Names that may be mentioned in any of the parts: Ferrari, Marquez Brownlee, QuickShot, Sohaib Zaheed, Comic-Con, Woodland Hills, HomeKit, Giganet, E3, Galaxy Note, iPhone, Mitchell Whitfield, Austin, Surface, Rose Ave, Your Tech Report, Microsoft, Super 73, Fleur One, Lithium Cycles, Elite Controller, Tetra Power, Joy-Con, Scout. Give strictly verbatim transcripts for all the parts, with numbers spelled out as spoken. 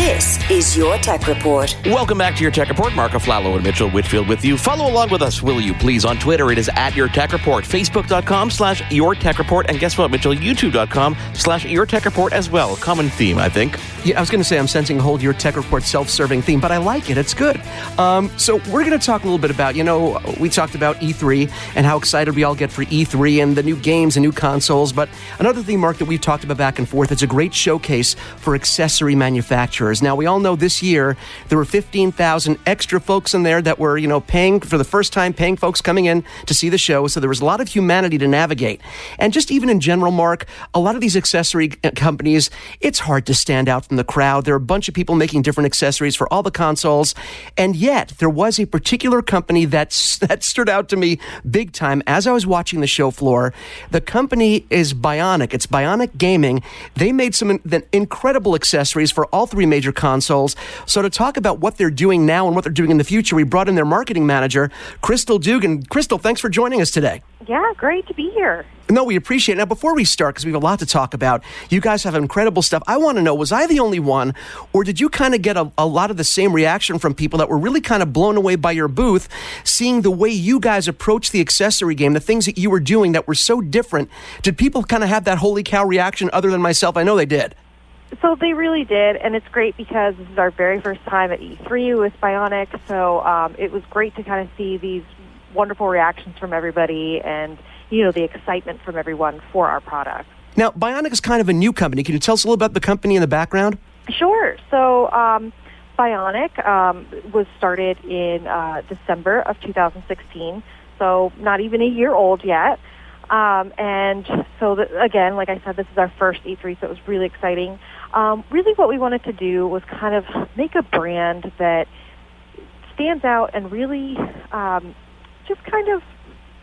This is Your Tech Report. Welcome back to Your Tech Report. Mark Aflalo and Mitchell Whitfield with you. Follow along with us, will you please? On Twitter, it is at Your Tech Report. Facebook.com slash Your Tech Report. And guess what, Mitchell? YouTube.com slash Your Tech Report as well. Common theme, I think. Yeah, I was going to say I'm sensing a whole Your Tech Report self-serving theme, but I like it. It's good. Um, so we're going to talk a little bit about, you know, we talked about E three and how excited we all get for E three and the new games and new consoles. But another thing, Mark, that we've talked about back and forth, it's a great showcase for accessory manufacturers. Now, we all know this year there were fifteen thousand extra folks in there that were, you know, paying for the first time, paying folks coming in to see the show. So there was a lot of humanity to navigate. And just even in general, Mark, a lot of these accessory companies, it's hard to stand out from the crowd. There are a bunch of people making different accessories for all the consoles. And yet there was a particular company that, that stood out to me big time as I was watching the show floor. The company is Bionik. It's Bionik Gaming. They made some incredible accessories for all three major Major consoles. So to talk about what they're doing now and what they're doing in the future, we brought in their marketing manager, Crystal Dugan. Crystal, thanks for joining us today. Yeah, great to be here. No, we appreciate it. Now, before we start, because we have a lot to talk about, you guys have incredible stuff. I want to know, was I the only one, or did you kind of get a, a lot of the same reaction from people that were really kind of blown away by your booth, seeing the way you guys approach the accessory game, the things that you were doing that were so different? Did people kind of have that holy cow reaction other than myself? I know they did. So they really did, and it's great because this is our very first time at E three with Bionik, so um, it was great to kind of see these wonderful reactions from everybody and, you know, the excitement from everyone for our product. Now, Bionik is kind of a new company. Can you tell us a little about the company in the background? Sure. So um, Bionik um, was started in uh, December of two thousand sixteen, so not even a year old yet. Um, and so, the, again, like I said, this is our first E three, so it was really exciting. Um, really what we wanted to do was kind of make a brand that stands out and really um, just kind of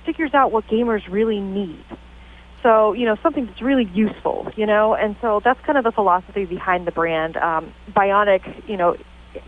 figures out what gamers really need. So, you know, something that's really useful, you know, and so that's kind of the philosophy behind the brand. Um, Bionik, you know,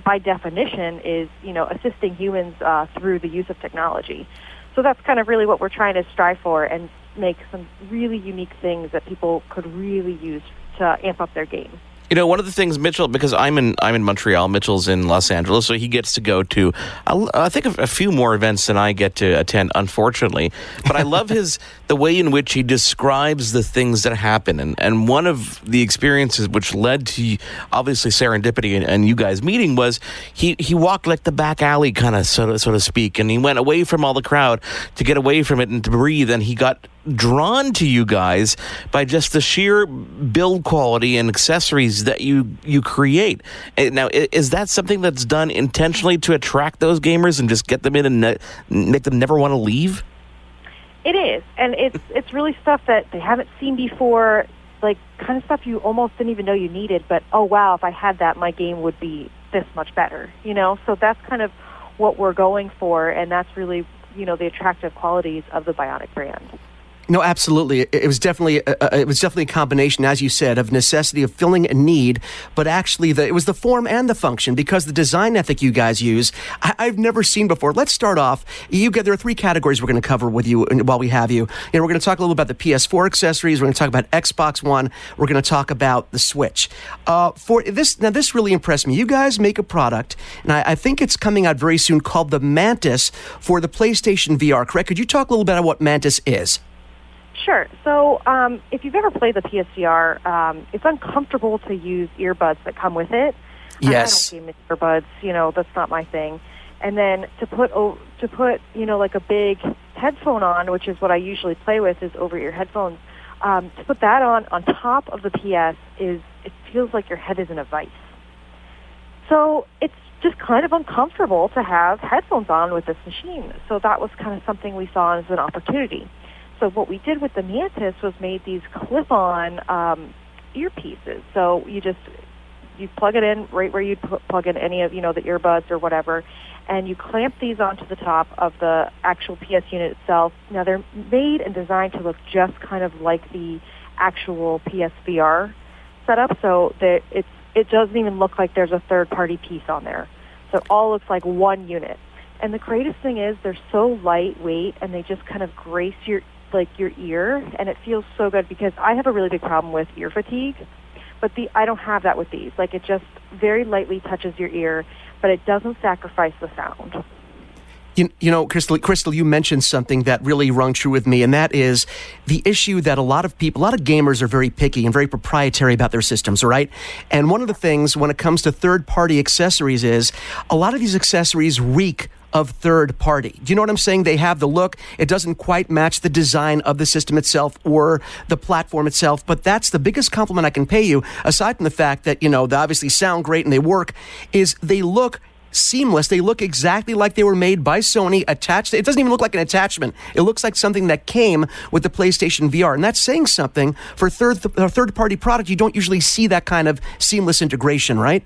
by definition is, you know, assisting humans uh, through the use of technology. So that's kind of really what we're trying to strive for and make some really unique things that people could really use to amp up their game. You know, one of the things, Mitchell, because I'm in I'm in Montreal, Mitchell's in Los Angeles, so he gets to go to, uh, I think, a few more events than I get to attend, unfortunately. But I love his the way in which he describes the things that happen. And, and one of the experiences which led to, obviously, serendipity and, and you guys meeting was he, he walked like the back alley, kind of, so to, so to speak, and he went away from all the crowd to get away from it and to breathe, and he got drawn to you guys by just the sheer build quality and accessories that you you create. Now, is that something that's done intentionally to attract those gamers and just get them in and ne- make them never want to leave? It is, and it's it's really stuff that they haven't seen before, like kind of stuff you almost didn't even know you needed, but oh wow, if I had that, my game would be this much better, you know? So that's kind of what we're going for, and that's really, you know, the attractive qualities of the Bionik brand. No, absolutely. It was definitely uh, it was definitely a combination, as you said, of necessity, of filling a need, but actually the, it was the form and the function, because the design ethic you guys use, I, I've never seen before. Let's start off. You get, there are three categories we're going to cover with you while we have you. And we're going to talk a little about the P S four accessories. We're going to talk about Xbox One. We're going to talk about the Switch. Uh, for this, now, this really impressed me. You guys make a product, and I, I think it's coming out very soon, called the Mantis for the PlayStation V R, correct? Could you talk a little bit about what Mantis is? Sure. So um, if you've ever played the P S V R, um, it's uncomfortable to use earbuds that come with it. Yes. I don't game with earbuds. You know, that's not my thing. And then to put, oh, to put, you know, like a big headphone on, which is what I usually play with, is over-ear headphones. Um, to put that on on top of the P S is, it feels like your head is in a vice. So it's just kind of uncomfortable to have headphones on with this machine. So that was kind of something we saw as an opportunity. So what we did with the Mantis was made these clip-on um, earpieces. So you just you plug it in right where you pl- plug in any of, you know, the earbuds or whatever, and you clamp these onto the top of the actual P S unit itself. Now they're made and designed to look just kind of like the actual P S V R setup. So that it's it doesn't even look like there's a third-party piece on there. So it all looks like one unit. And the greatest thing is they're so lightweight and they just kind of grace your like your ear, and it feels so good because I have a really big problem with ear fatigue. But the I don't have that with these. Like, it just very lightly touches your ear, but it doesn't sacrifice the sound. You, you know, Crystal, Crystal, you mentioned something that really rung true with me, and that is the issue that a lot of people, a lot of gamers are very picky and very proprietary about their systems, right? And one of the things when it comes to third-party accessories is a lot of these accessories reek of third party. Do you know what I'm saying? They have the look. It doesn't quite match the design of the system itself or the platform itself, but that's the biggest compliment I can pay you, aside from the fact that, you know, they obviously sound great and they work, is they look seamless. They look exactly like they were made by Sony, attached. It doesn't even look like an attachment. It looks like something that came with the PlayStation V R, and that's saying something for third th- third-party product. You don't usually see that kind of seamless integration, right?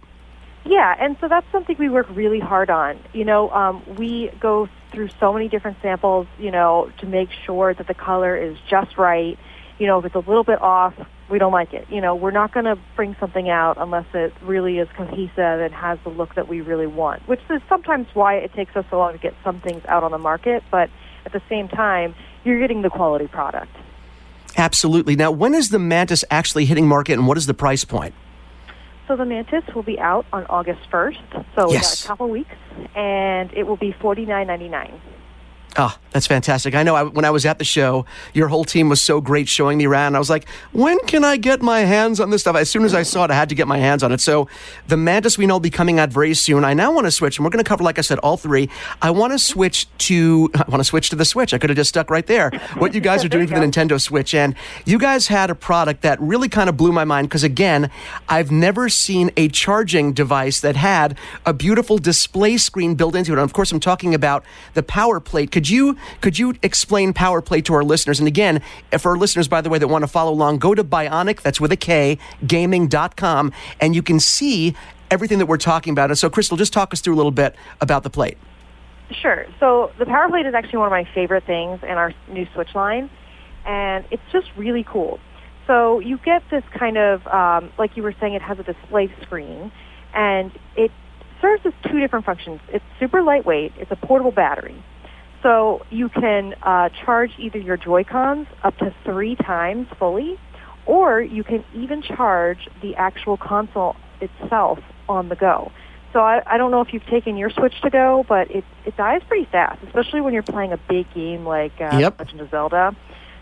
Yeah, and so that's something we work really hard on. You know, um, we go through so many different samples, you know, to make sure that the color is just right. You know, if it's a little bit off, we don't like it. You know, we're not going to bring something out unless it really is cohesive and has the look that we really want, which is sometimes why it takes us so long to get some things out on the market. But at the same time, you're getting the quality product. Absolutely. Now, when is the Mantis actually hitting market, and what is the price point? So the Mantis will be out on August first, so yes. We've got a couple weeks, and it will be forty-nine ninety-nine. Oh, that's fantastic. I know I, when I was at the show, your whole team was so great showing me around. I was like, when can I get my hands on this stuff? As soon as I saw it, I had to get my hands on it. So the Mantis we know will be coming out very soon. I now want to switch, and we're going to cover, like I said, all three. I want to switch to I want to switch to the Switch. I could have just stuck right there. What you guys are doing for the Nintendo Switch. And you guys had a product that really kind of blew my mind because, again, I've never seen a charging device that had a beautiful display screen built into it. And, of course, I'm talking about the PowerPlate. Could Could you could you explain PowerPlate to our listeners? And again, for our listeners, by the way, that want to follow along, go to Bionik, that's with a K, gaming dot com, and you can see everything that we're talking about. And so, Crystal, just talk us through a little bit about the plate. Sure. So the PowerPlate is actually one of my favorite things in our new Switch line, and it's just really cool. So you get this kind of, um, like you were saying, it has a display screen, and it serves as two different functions. It's super lightweight. It's a portable battery. So you can uh, charge either your Joy-Cons up to three times fully, or you can even charge the actual console itself on the go. So I, I don't know if you've taken your Switch to go, but it, it dies pretty fast, especially when you're playing a big game like uh, yep. Legend of Zelda.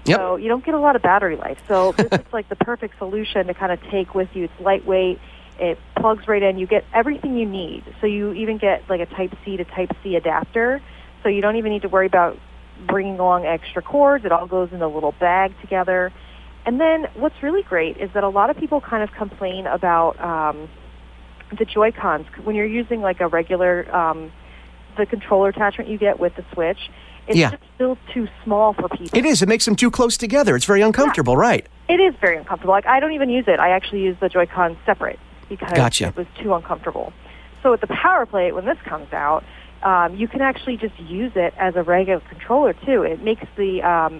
Yep. So you don't get a lot of battery life. So this is like the perfect solution to kind of take with you. It's lightweight. It plugs right in. You get everything you need. So you even get like a Type-C to Type-C adapter. So you don't even need to worry about bringing along extra cords. It all goes in a little bag together. And then what's really great is that a lot of people kind of complain about um, the Joy-Cons. When you're using like a regular, um, the controller attachment you get with the Switch, it's yeah. just still too small for people. It is. It makes them too close together. It's very uncomfortable, yeah. right? It is very uncomfortable. Like I don't even use it. I actually use the Joy-Con separate because gotcha. It was too uncomfortable. So with the PowerPlate, when this comes out, Um, you can actually just use it as a regular controller, too. It makes the um,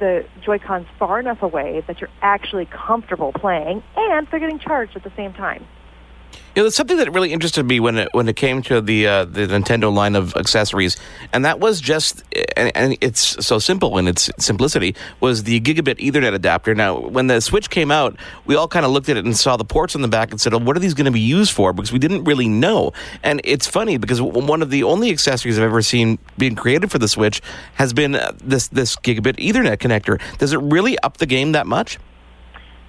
the Joy-Cons far enough away that you're actually comfortable playing, and they're getting charged at the same time. You know, there's something that really interested me when it, when it came to the uh, the Nintendo line of accessories, and that was just, and, and it's so simple in its simplicity, was the Gigabit Ethernet adapter. Now, when the Switch came out, we all kind of looked at it and saw the ports on the back and said, oh, what are these going to be used for? Because we didn't really know. And it's funny because one of the only accessories I've ever seen being created for the Switch has been uh, this, this Gigabit Ethernet connector. Does it really up the game that much?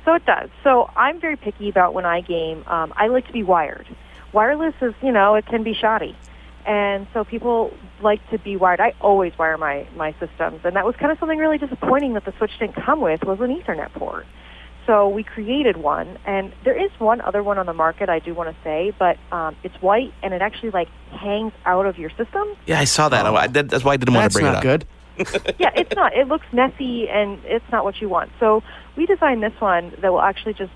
So it does. So I'm very picky about when I game. Um, I like to be wired. Wireless is, you know, it can be shoddy. And so people like to be wired. I always wire my, my systems. And that was kind of something really disappointing that the Switch didn't come with was an Ethernet port. So we created one. And there is one other one on the market, I do want to say, but um, it's white and it actually, like, hangs out of your system. Yeah, I saw that. Um, I, that that's why I didn't want to bring it up. That's not good. Yeah, it's not. It looks messy, and it's not what you want. So we designed this one that will actually just,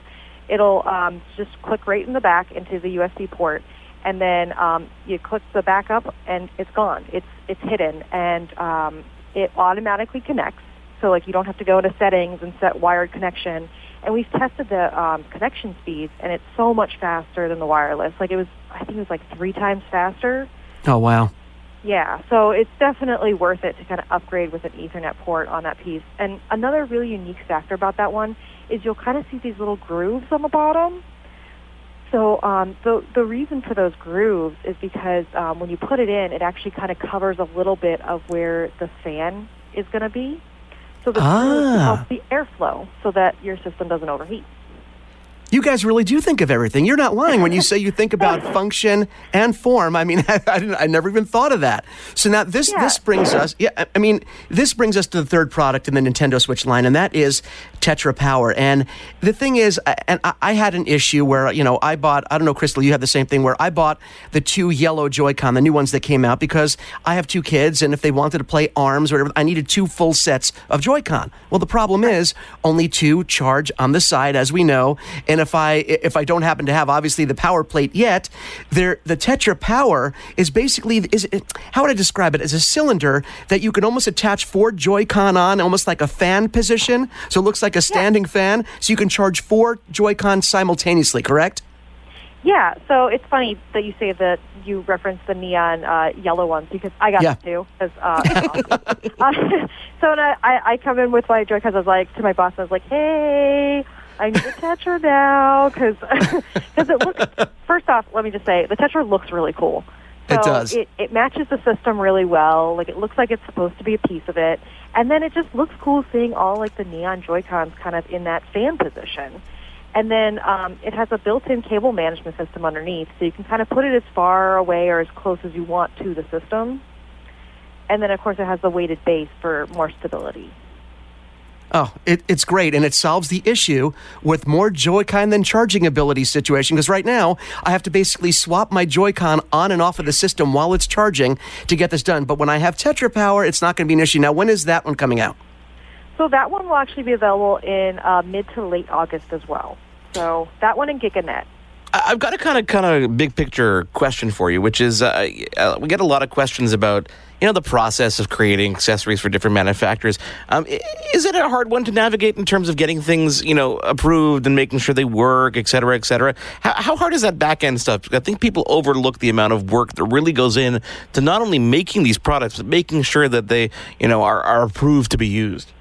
it'll um, just click right in the back into the U S B port, and then um, you click the back up, and it's gone. It's it's hidden, and um, it automatically connects. So, like, you don't have to go into settings and set wired connection. And we've tested the um, connection speeds, and it's so much faster than the wireless. Like, it was, I think it was, like, three times faster. Oh, wow. Yeah, so it's definitely worth it to kind of upgrade with an Ethernet port on that piece. And another really unique factor about that one is you'll kind of see these little grooves on the bottom. So um, the, the reason for those grooves is because um, when you put it in, it actually kind of covers a little bit of where the fan is going to be. So the ah. grooves help the airflow so that your system doesn't overheat. You guys really do think of everything. You're not lying when you say you think about function and form. I mean, I, I, didn't, I never even thought of that. So now this yeah. this brings us, yeah, I mean, this brings us to the third product in the Nintendo Switch line, and that is Tetra Power. And the thing is, and I, I had an issue where, you know, I bought, I don't know, Crystal, you had the same thing where I bought the two yellow Joy-Con, the new ones that came out, because I have two kids, and if they wanted to play ARMS or whatever, I needed two full sets of Joy-Con. Well, the problem is only two charge on the side, as we know, and And if I if I don't happen to have obviously the PowerPlate yet, there the Tetra Power is basically is how would I describe it? It's a cylinder that you can almost attach four Joy-Con on, almost like a fan position. So it looks like a standing yeah. fan. So you can charge four Joy-Con simultaneously. Correct? Yeah. So it's funny that you say that you referenced the neon uh, yellow ones because I got yeah. them too. Cause, uh, uh, so when I, I come in with my Joy-Cons, I was like to my boss, I was like, hey. I need a Tetra now because it looks. First off, let me just say the Tetra looks really cool. So it does. It, it matches the system really well. Like it looks like it's supposed to be a piece of it, and then it just looks cool seeing all like the neon Joy-Cons kind of in that fan position. And then um, it has a built-in cable management system underneath, so you can kind of put it as far away or as close as you want to the system. And then of course it has the weighted base for more stability. Oh, it, it's great, and it solves the issue with more Joy-Con than charging ability situation, because right now, I have to basically swap my Joy-Con on and off of the system while it's charging to get this done. But when I have Tetra Power, it's not going to be an issue. Now, when is that one coming out? So that one will actually be available in uh, mid to late August as well. So that one and Giganet. I've got a kind of kind of big picture question for you, which is uh, we get a lot of questions about you know the process of creating accessories for different manufacturers. Um, is it a hard one to navigate in terms of getting things you know approved and making sure they work, et cetera, et cetera? How, how hard is that back end stuff? I think people overlook the amount of work that really goes in to not only making these products but making sure that they you know are, are approved to be used.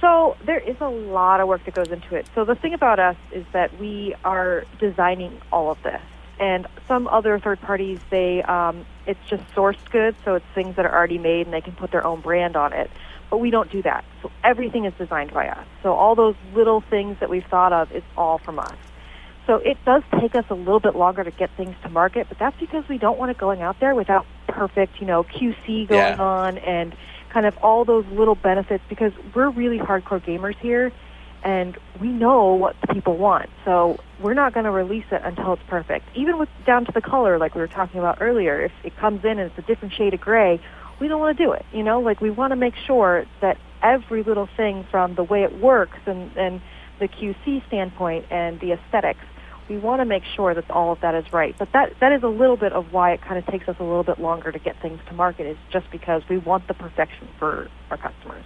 So there is a lot of work that goes into it. So the thing about us is that we are designing all of this. And some other third parties, they um, it's just sourced goods, so it's things that are already made and they can put their own brand on it. But we don't do that. So everything is designed by us. So all those little things that we've thought of, it's all from us. So it does take us a little bit longer to get things to market, but that's because we don't want it going out there without perfect, you know, Q C going yeah. on and kind of all those little benefits because we're really hardcore gamers here and we know what the people want. So we're not going to release it until it's perfect. Even with down to the color like we were talking about earlier, if it comes in and it's a different shade of gray, we don't want to do it. You know, like we want to make sure that every little thing from the way it works and, and the Q C standpoint and the aesthetics, we want to make sure that all of that is right. But that that is a little bit of why it kind of takes us a little bit longer to get things to market is just because we want the perfection for our customers.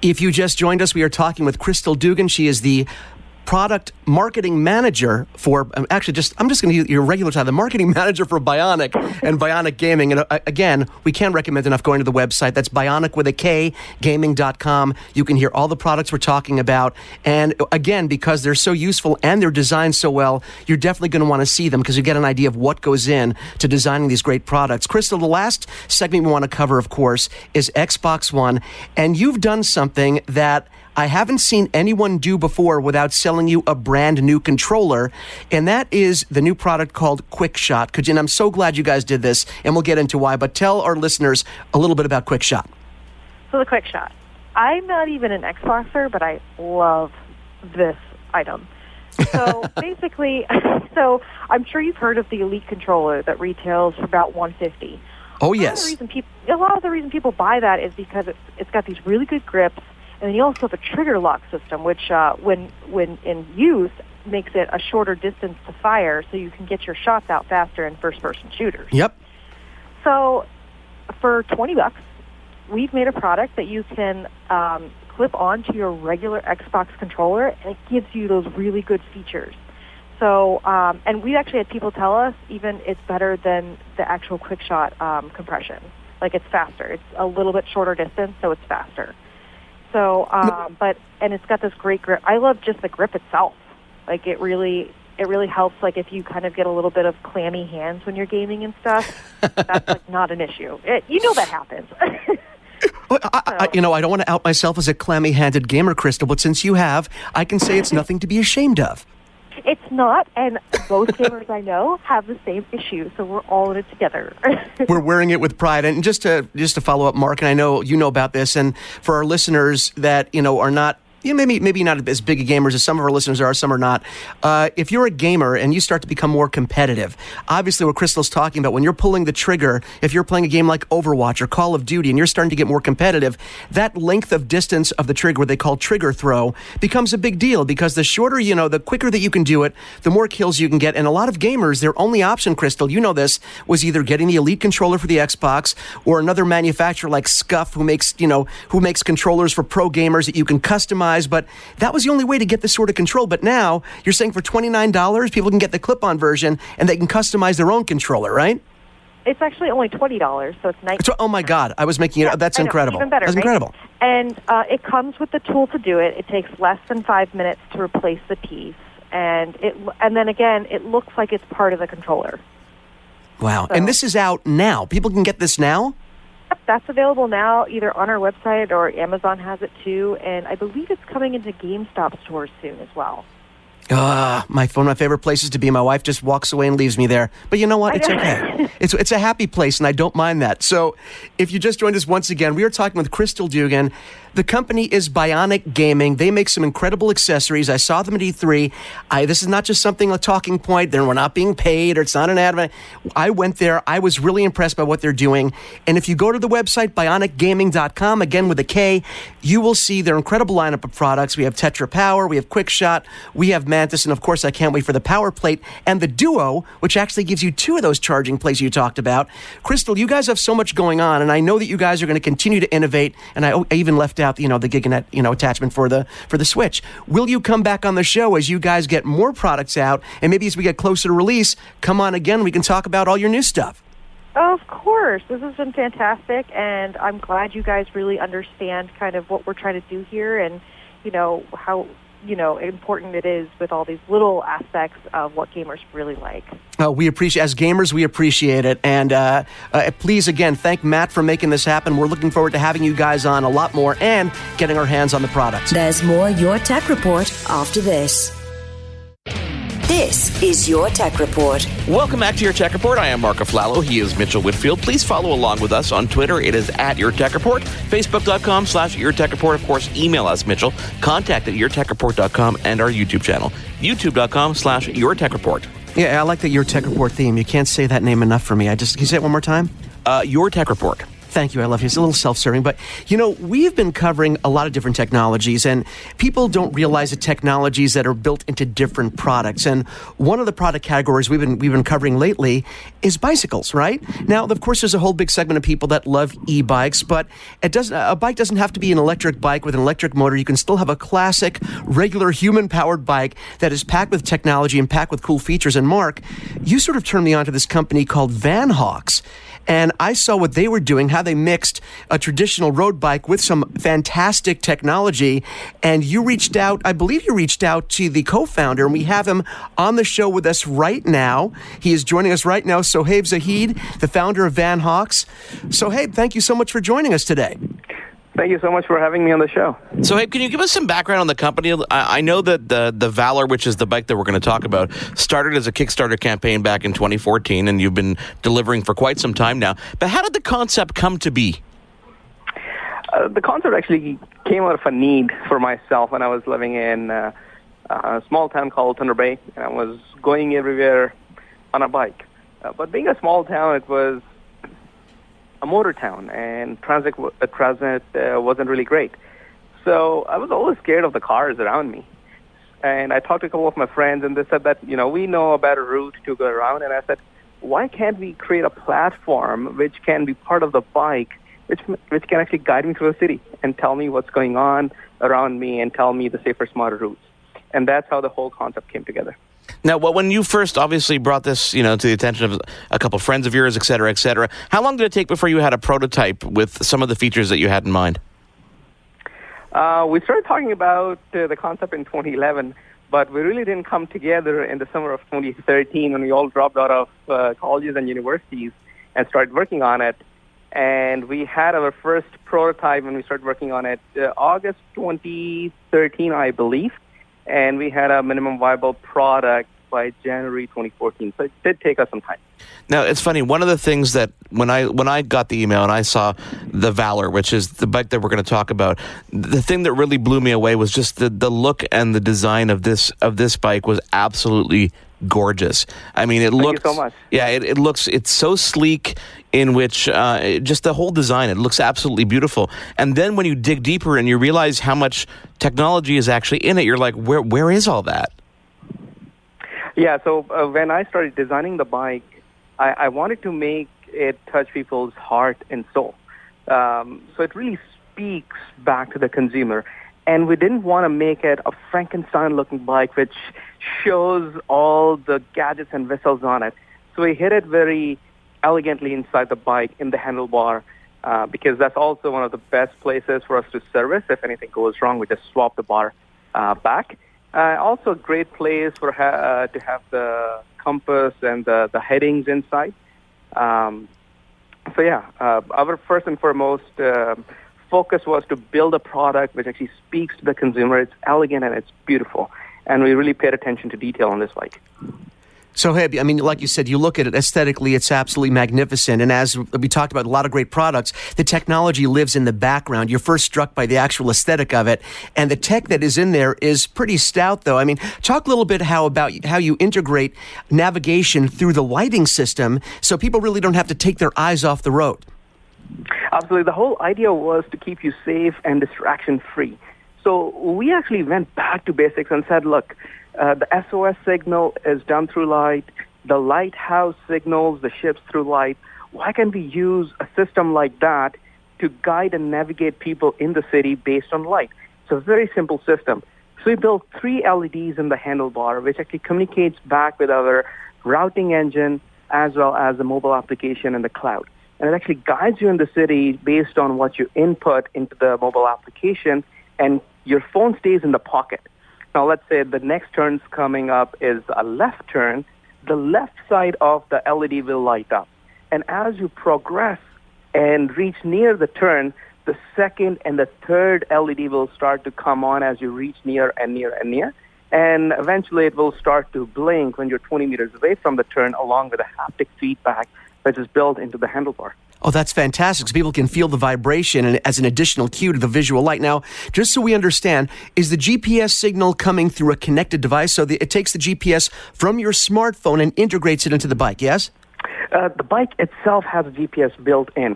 If you just joined us, we are talking with Crystal Dugan. She is the product marketing manager for, um, actually just, I'm just going to use your regular title, the marketing manager for Bionik and Bionik Gaming. And uh, again, we can't recommend enough going to the website. That's Bionik with a K, gaming dot com. You can hear all the products we're talking about. And again, because they're so useful and they're designed so well, you're definitely going to want to see them because you get an idea of what goes in to designing these great products. Crystal, the last segment we want to cover, of course, is Xbox One. And you've done something that I haven't seen anyone do before without selling you a brand new controller, and that is the new product called QuickShot. Could you, and I'm so glad you guys did this, and we'll get into why, but tell our listeners a little bit about QuickShot. So the QuickShot. I'm not even an Xboxer, but I love this item. So basically, so I'm sure you've heard of the Elite Controller that retails for about one hundred fifty dollars. Oh, yes. A lot of the reason people, a lot of the reason people buy that is because it's, it's got these really good grips. And then you also have a trigger lock system, which uh, when when in use makes it a shorter distance to fire so you can get your shots out faster in first-person shooters. Yep. So for twenty bucks, we've made a product that you can um, clip onto your regular Xbox controller, and it gives you those really good features. So, um, and we actually had people tell us even it's better than the actual QuickShot um, compression. Like it's faster. It's a little bit shorter distance, so it's faster. So, uh, but and it's got this great grip. I love just the grip itself. Like it really, it really helps. Like if you kind of get a little bit of clammy hands when you're gaming and stuff, that's like not an issue. It, you know that happens. Well, I, I, you know, I don't want to out myself as a clammy-handed gamer, Crystal, but since you have, I can say it's nothing to be ashamed of. It's not, and most gamers I know have the same issue, so we're all in it together. We're wearing it with pride. And just to just to follow up, Mark, and I know you know about this, and for our listeners that, you know, are not, you know, maybe maybe not as big a gamers as some of our listeners are, some are not. Uh, if you're a gamer and you start to become more competitive, obviously what Crystal's talking about, when you're pulling the trigger, if you're playing a game like Overwatch or Call of Duty and you're starting to get more competitive, that length of distance of the trigger, what they call trigger throw, becomes a big deal because the shorter, you know, the quicker that you can do it, the more kills you can get. And a lot of gamers, their only option, Crystal, you know this, was either getting the Elite Controller for the Xbox or another manufacturer like Scuf, who makes, you know, who makes controllers for pro gamers that you can customize. But that was the only way to get this sort of control. But now you're saying for twenty-nine dollars, people can get the clip-on version and they can customize their own controller, right? It's actually only twenty dollars, so it's nice. So, oh, my God. I was making it yeah, up. That's incredible. Even better, that's right? Incredible. And uh, it comes with the tool to do it. It takes less than five minutes to replace the piece. And it, and then again, it looks like it's part of the controller. Wow. So. And this is out now. People can get this now? That's available now either on our website or Amazon has it too, and I believe it's coming into GameStop stores soon as well. Ah, my one of my favorite places to be. My wife just walks away and leaves me there. But you know what? It's okay. It's it's a happy place, and I don't mind that. So if you just joined us once again, we are talking with Crystal Dugan. The company is Bionik Gaming. They make some incredible accessories. I saw them at E three. I, this is not just something, a talking point. They're, we're not being paid, or it's not an ad. I went there. I was really impressed by what they're doing. And if you go to the website, bionic gaming dot com, again with a K, you will see their incredible lineup of products. We have Tetra Power. We have QuickShot. We have Mantis. And, of course, I can't wait for the PowerPlate and the Duo, which actually gives you two of those charging plates you talked about. Crystal, you guys have so much going on, and I know that you guys are going to continue to innovate. And I, I even left out, you know, the Giganet, you know, attachment for the for the Switch. Will you come back on the show as you guys get more products out, and maybe as we get closer to release, come on again, we can talk about all your new stuff? Of course. This has been fantastic, and I'm glad you guys really understand kind of what we're trying to do here and, you know, how, you know, important it is with all these little aspects of what gamers really like. Uh, we appreciate, as gamers, we appreciate it. And uh, uh, please, again, thank Matt for making this happen. We're looking forward to having you guys on a lot more and getting our hands on the products. There's more Your Tech Report after this. This is Your Tech Report. Welcome back to Your Tech Report. I am Mark Aflalo. He is Mitchell Whitfield. Please follow along with us on Twitter. It is at Your Tech Report. Facebook.com slash Your Tech Report. Of course, email us, Mitchell. Contact at your tech report dot com and our YouTube channel. YouTube.com slash Your Tech Report. Yeah, I like the Your Tech Report theme. You can't say that name enough for me. I just, can you say it one more time? Uh, Your Tech Report. Thank you. I love you. It's a little self-serving, but, you know, we've been covering a lot of different technologies, and people don't realize the technologies that are built into different products. And one of the product categories we've been we've been covering lately is bicycles, right? Now, of course, there's a whole big segment of people that love e-bikes, but it doesn't. A bike doesn't have to be an electric bike with an electric motor. You can still have a classic, regular human-powered bike that is packed with technology and packed with cool features. And Mark, you sort of turned me on to this company called Vanhawks. And I saw what they were doing, how they mixed a traditional road bike with some fantastic technology. And you reached out, I believe you reached out to the co-founder, and we have him on the show with us right now. He is joining us right now, Sohaib Zaheed, the founder of Vanhawks. Sohaib, thank you so much for joining us today. Thank you so much for having me on the show. So, hey, can you give us some background on the company? I, I know that the, the Valor, which is the bike that we're going to talk about, started as a Kickstarter campaign back in twenty fourteen, and you've been delivering for quite some time now. But how did the concept come to be? Uh, the concept actually came out of a need for myself when I was living in uh, a small town called Thunder Bay, and I was going everywhere on a bike. Uh, but being a small town, it was a motor town, and transit uh, transit uh, wasn't really great. So I was always scared of the cars around me. And I talked to a couple of my friends, and they said that, you know, we know a better route to go around. And I said, why can't we create a platform which can be part of the bike, which which can actually guide me through the city and tell me what's going on around me and tell me the safer, smarter routes. And that's how the whole concept came together. Now, when you first obviously brought this, you know, to the attention of a couple of friends of yours, et cetera, et cetera, how long did it take before you had a prototype with some of the features that you had in mind? Uh, we started talking about uh, the concept in twenty eleven, but we really didn't come together in the summer of twenty thirteen when we all dropped out of uh, colleges and universities and started working on it. And we had our first prototype when we started working on it uh, August twenty thirteen, I believe. And we had a minimum viable product by January twenty fourteen. So it did take us some time. Now, it's funny. One of the things that when I when I got the email and I saw the Valor, which is the bike that we're going to talk about, the thing that really blew me away was just the, the look and the design of this of this bike was absolutely gorgeous. I mean, it looks so much. Yeah, it, it looks it's so sleek in which uh, just the whole design, it looks absolutely beautiful. And then when you dig deeper and you realize how much technology is actually in it, you're like, where where is all that? Yeah, so uh, when I started designing the bike, I, I wanted to make it touch people's heart and soul. Um, so it really speaks back to the consumer. And we didn't want to make it a Frankenstein-looking bike, which shows all the gadgets and whistles on it. So we hid it very elegantly inside the bike, in the handlebar, uh, because that's also one of the best places for us to service. If anything goes wrong, we just swap the bar uh, back. Uh, also a great place for ha- uh, to have the compass and the, the headings inside. Um, so yeah, uh, our first and foremost uh, focus was to build a product which actually speaks to the consumer. It's elegant and it's beautiful. And we really paid attention to detail on this bike. So, hey, I mean, like you said, you look at it aesthetically, it's absolutely magnificent. And as we talked about, a lot of great products, the technology lives in the background. You're first struck by the actual aesthetic of it. And the tech that is in there is pretty stout, though. I mean, talk a little bit how about how you integrate navigation through the lighting system so people really don't have to take their eyes off the road. Absolutely. The whole idea was to keep you safe and distraction-free. So we actually went back to basics and said, look, Uh, the S O S signal is done through light. The lighthouse signals the ships through light. Why can't we use a system like that to guide and navigate people in the city based on light? It's a very simple system. So we built three L E Ds in the handlebar, which actually communicates back with our routing engine as well as the mobile application in the cloud. And it actually guides you in the city based on what you input into the mobile application, and your phone stays in the pocket. Now, let's say the next turn's coming up is a left turn. The left side of the L E D will light up. And as you progress and reach near the turn, the second and the third L E D will start to come on as you reach near and near and near. And eventually, it will start to blink when you're twenty meters away from the turn, along with a haptic feedback that is built into the handlebar. Oh, that's fantastic. So people can feel the vibration and as an additional cue to the visual light. Now, just so we understand, is the G P S signal coming through a connected device? So the, it takes the G P S from your smartphone and integrates it into the bike, yes? Uh, the bike itself has a G P S built in.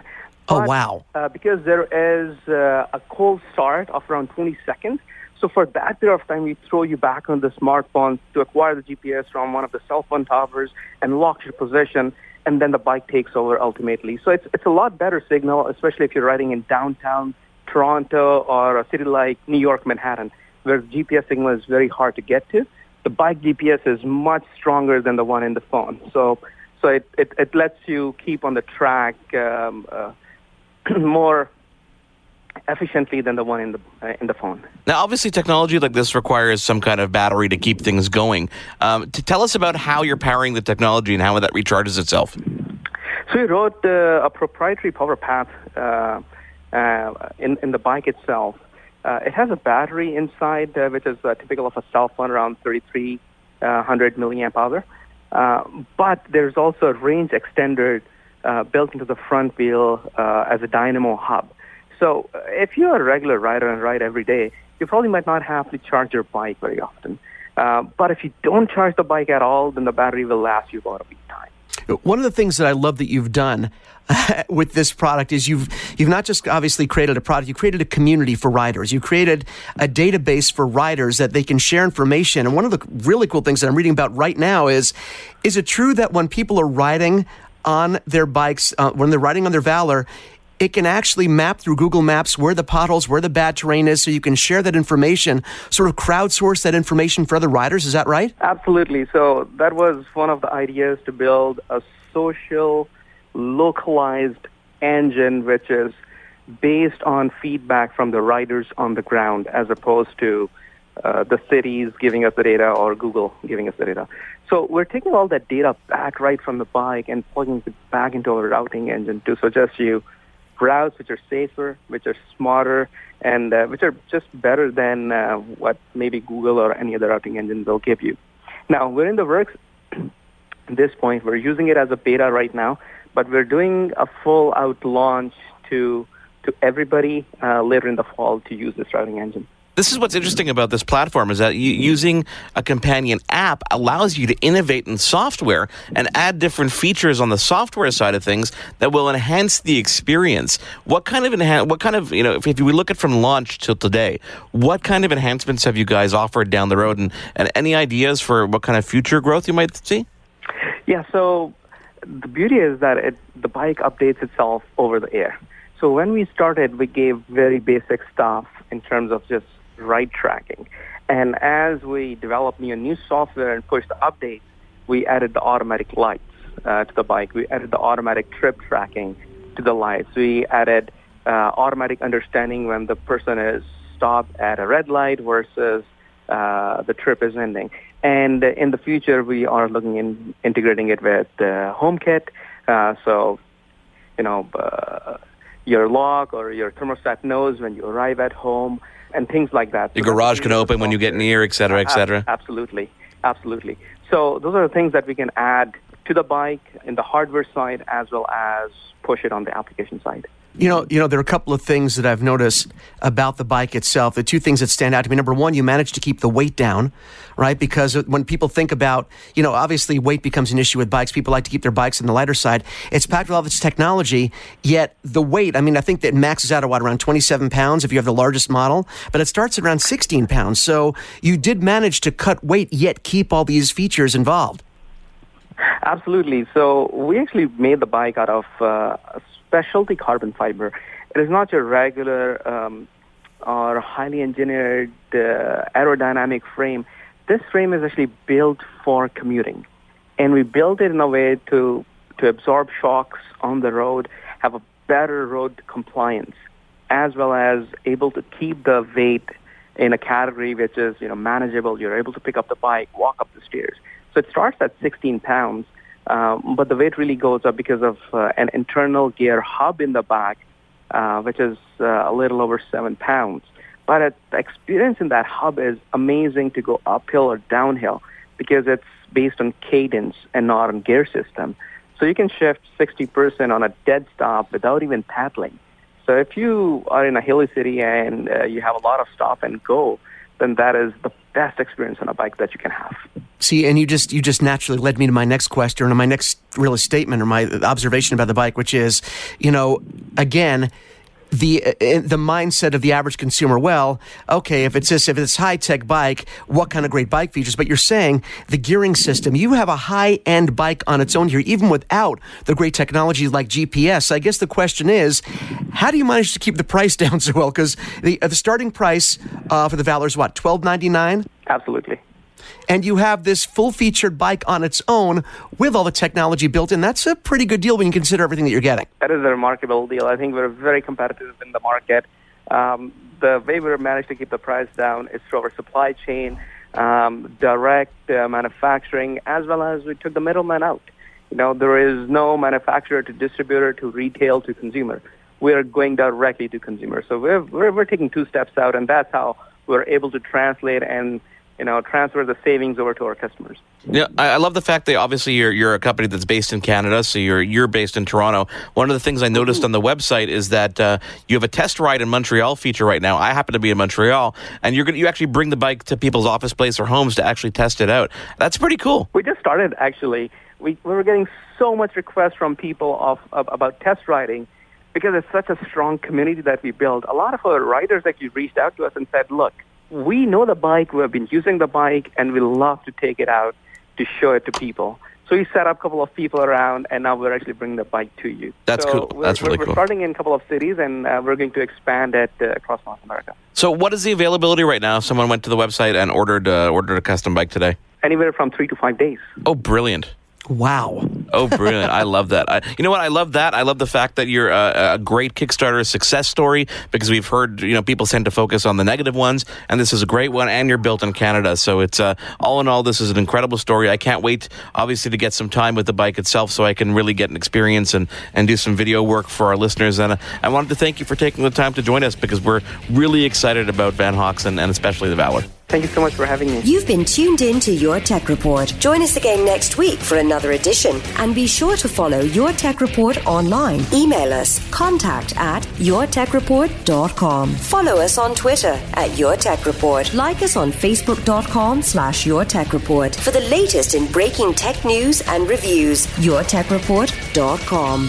But, oh, wow. Uh, because there is uh, a cold start of around twenty seconds. So for that period of time, we throw you back on the smartphone to acquire the G P S from one of the cell phone towers and lock your position. And then the bike takes over ultimately. So it's it's a lot better signal, especially if you're riding in downtown Toronto or a city like New York, Manhattan, where the G P S signal is very hard to get to. The bike G P S is much stronger than the one in the phone. So so it, it, it lets you keep on the track um, uh, more efficiently than the one in the uh, in the phone. Now, obviously, technology like this requires some kind of battery to keep things going. Um, to tell us about how you're powering the technology and how that recharges itself. So we wrote uh, a proprietary power path uh, uh, in, in the bike itself. Uh, it has a battery inside, uh, which is uh, typical of a cell phone, around thirty-three hundred milliamp hour. Uh, but there's also a range extender uh, built into the front wheel uh, as a dynamo hub. So if you're a regular rider and ride every day, you probably might not have to charge your bike very often. Uh, but if you don't charge the bike at all, then the battery will last you about a week's time. One of the things that I love that you've done with this product is you've you've not just obviously created a product, you created a community for riders. You created a database for riders that they can share information. And one of the really cool things that I'm reading about right now is, is it true that when people are riding on their bikes, uh, when they're riding on their Valor, it can actually map through Google Maps where the potholes, where the bad terrain is, so you can share that information, sort of crowdsource that information for other riders. Is that right? Absolutely. So that was one of the ideas, to build a social, localized engine, which is based on feedback from the riders on the ground, as opposed to uh, the cities giving us the data or Google giving us the data. So we're taking all that data back right from the bike and plugging it back into our routing engine to suggest you routes which are safer, which are smarter, and uh, which are just better than uh, what maybe Google or any other routing engine will give you. Now, we're in the works at this point. We're using it as a beta right now, but we're doing a full-out launch to to everybody uh, later in the fall to use this routing engine. This is what's interesting about this platform, is that you, using a companion app allows you to innovate in software and add different features on the software side of things that will enhance the experience. What kind of enhan- what kind of, you know, if, if we look at from launch till today, what kind of enhancements have you guys offered down the road, and, and any ideas for what kind of future growth you might see? Yeah, so the beauty is that it, the bike updates itself over the air. So when we started, we gave very basic stuff in terms of just ride tracking. And as we developed new, new software and pushed the updates, we added the automatic lights uh, to the bike. We added the automatic trip tracking to the lights. We added uh, automatic understanding when the person is stopped at a red light versus uh, the trip is ending. And in the future, we are looking in integrating it with uh, HomeKit. Uh, so, you know, uh, your lock or your thermostat knows when you arrive at home, and things like that. Your so garage can open when you get near, et cetera, et cetera. Absolutely. Absolutely. So those are the things that we can add to the bike in the hardware side, as well as push it on the application side. You know, you know, there are a couple of things that I've noticed about the bike itself. The two things that stand out to me: number one, you managed to keep the weight down, right? Because when people think about, you know, obviously weight becomes an issue with bikes. People like to keep their bikes on the lighter side. It's packed with all of its technology, yet the weight, I mean, I think that maxes out at what, around twenty-seven pounds if you have the largest model, but it starts at around sixteen pounds. So you did manage to cut weight, yet keep all these features involved. Absolutely. So we actually made the bike out of uh, specialty carbon fiber. It is not your regular um, or highly engineered uh, aerodynamic frame. This frame is actually built for commuting, and we built it in a way to to absorb shocks on the road, have a better road compliance, as well as able to keep the weight in a category which is, you know, manageable. You're able to pick up the bike, walk up the stairs. So it starts at sixteen pounds, um, but the weight really goes up because of uh, an internal gear hub in the back, uh, which is uh, a little over seven pounds. But it, the experience in that hub is amazing to go uphill or downhill, because it's based on cadence and not on gear system. So you can shift sixty percent on a dead stop without even paddling. So if you are in a hilly city and uh, you have a lot of stop and go, then that is the best experience on a bike that you can have. See, and you just you just naturally led me to my next question, or my next real statement, or my observation about the bike, which is, you know, again, the uh, the mindset of the average consumer. Well, okay, if it's this, if it's high tech bike, what kind of great bike features? But you're saying the gearing system. You have a high end bike on its own here, even without the great technology like G P S. So I guess the question is, how do you manage to keep the price down so well? Because the uh, the starting price uh, for the Valor is what, twelve ninety-nine? Absolutely. And you have this full featured bike on its own with all the technology built in. That's a pretty good deal when you consider everything that you're getting. That is a remarkable deal. I think we're very competitive in the market. Um, the way we've managed to keep the price down is through our supply chain, um, direct uh, manufacturing, as well as we took the middleman out. You know, there is no manufacturer to distributor to retail to consumer. We are going directly to consumer. So we're, we're, we're taking two steps out, and that's how we're able to translate and, you know, transfer the savings over to our customers. Yeah, I love the fact that obviously you're you're a company that's based in Canada, so you're you're based in Toronto. One of the things I noticed on the website is that uh, you have a test ride in Montreal feature right now. I happen to be in Montreal, and you're gonna, you actually bring the bike to people's office place or homes to actually test it out. That's pretty cool. We just started, actually. We we were getting so much requests from people of, of about test riding, because it's such a strong community that we built. A lot of our riders actually reached out to us and said, look, we know the bike, we have been using the bike, and we love to take it out to show it to people. So we set up a couple of people around, and now we're actually bringing the bike to you. That's so cool. That's really we're cool. We're starting in a couple of cities, and uh, we're going to expand it uh, across North America. So what is the availability right now if someone went to the website and ordered uh, ordered a custom bike today? Anywhere from three to five days. Oh, brilliant. Wow. Oh, brilliant. I love that. I, you know what? I love that. I love the fact that you're a, a great Kickstarter success story, because we've heard, you know, people tend to focus on the negative ones, and this is a great one, and you're built in Canada. So it's uh, all in all, this is an incredible story. I can't wait, obviously, to get some time with the bike itself so I can really get an experience and, and do some video work for our listeners. And uh, I wanted to thank you for taking the time to join us, because we're really excited about Vanhawks and, and especially the Valor. Thank you so much for having me. You've been tuned in to Your Tech Report. Join us again next week for another edition. And be sure to follow Your Tech Report online. Email us, contact at your tech report dot com. Follow us on Twitter at Your Tech Report. Like us on facebook.com slash Your Tech Report for the latest in breaking tech news and reviews. your tech report dot com.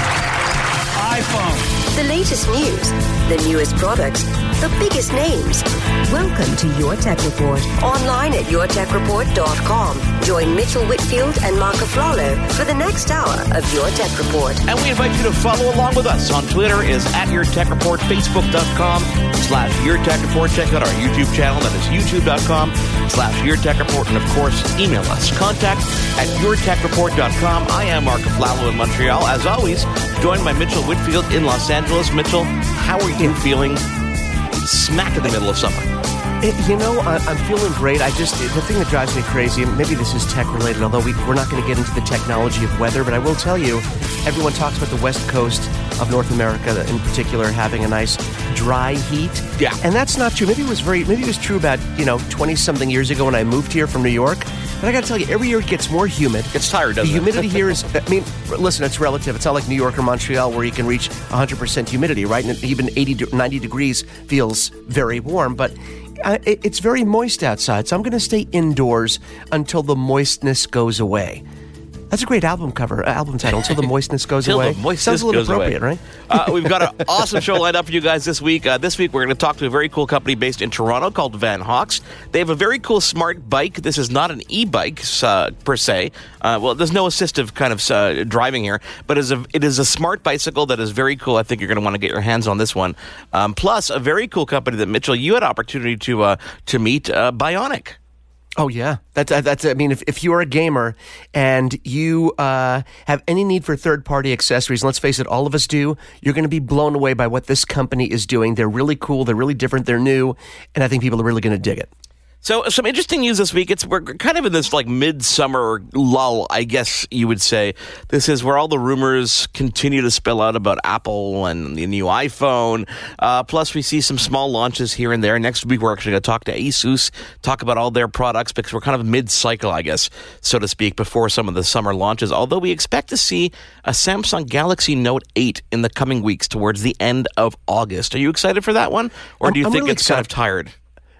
iPhone. The latest news, the newest products, the biggest names. Welcome to Your Tech Report. Online at your tech report dot com. Join Mitchell Whitfield and Mark Aflalo for the next hour of Your Tech Report. And we invite you to follow along with us. On Twitter is at Your Tech Report, facebook.com slash Your Tech Report. Check out our YouTube channel. That is youtube.com slash Your Tech Report. And, of course, email us. Contact at your tech report dot com. I am Mark Aflalo in Montreal. As always, joined by Mitchell Whitfield in Los Angeles. Mitchell, how are you feeling smack in the middle of summer? It, you know, I, I'm feeling great. I just, the thing that drives me crazy, and maybe this is tech-related, although we, we're not going to get into the technology of weather, but I will tell you, everyone talks about the West Coast of North America in particular having a nice dry heat. Yeah. And that's not true. Maybe it was very, maybe it was true about, you know, twenty-something years ago when I moved here from New York. But I got to tell you, every year it gets more humid. It's tired, doesn't it? The humidity it? here is, I mean, listen, it's relative. It's not like New York or Montreal where you can reach one hundred percent humidity, right? And even eighty to ninety degrees feels very warm, but Uh, it, it's very moist outside, so I'm going to stay indoors until the moistness goes away. That's a great album cover, uh, album title, Until the Moistness Goes Away. Until the Moistness Sounds a little appropriate, away. right? Uh, we've got an awesome show lined up for you guys this week. Uh, this week, we're going to talk to a very cool company based in Toronto called Vanhawks. They have a very cool smart bike. This is not an e-bike, uh, per se. Uh, well, there's no assistive kind of uh, driving here, but it is, a, it is a smart bicycle that is very cool. I think you're going to want to get your hands on this one. Um, plus, a very cool company that, Mitchell, you had opportunity to, uh, to meet, uh, Bionik. Oh, yeah. That's, that's, I mean, if, if you're a gamer and you uh, have any need for third-party accessories, and let's face it, all of us do, you're going to be blown away by what this company is doing. They're really cool. They're really different. They're new. And I think people are really going to dig it. So some interesting news this week. It's we're kind of in this like midsummer lull, I guess you would say. This is where all the rumors continue to spill out about Apple and the new iPhone. Uh, plus, we see some small launches here and there. Next week, we're actually going to talk to ASUS, talk about all their products, because we're kind of mid-cycle, I guess, so to speak, before some of the summer launches. Although we expect to see a Samsung Galaxy Note eight in the coming weeks towards the end of August. Are you excited for that one? Or do you I'm, think I'm really it's excited. kind of tired?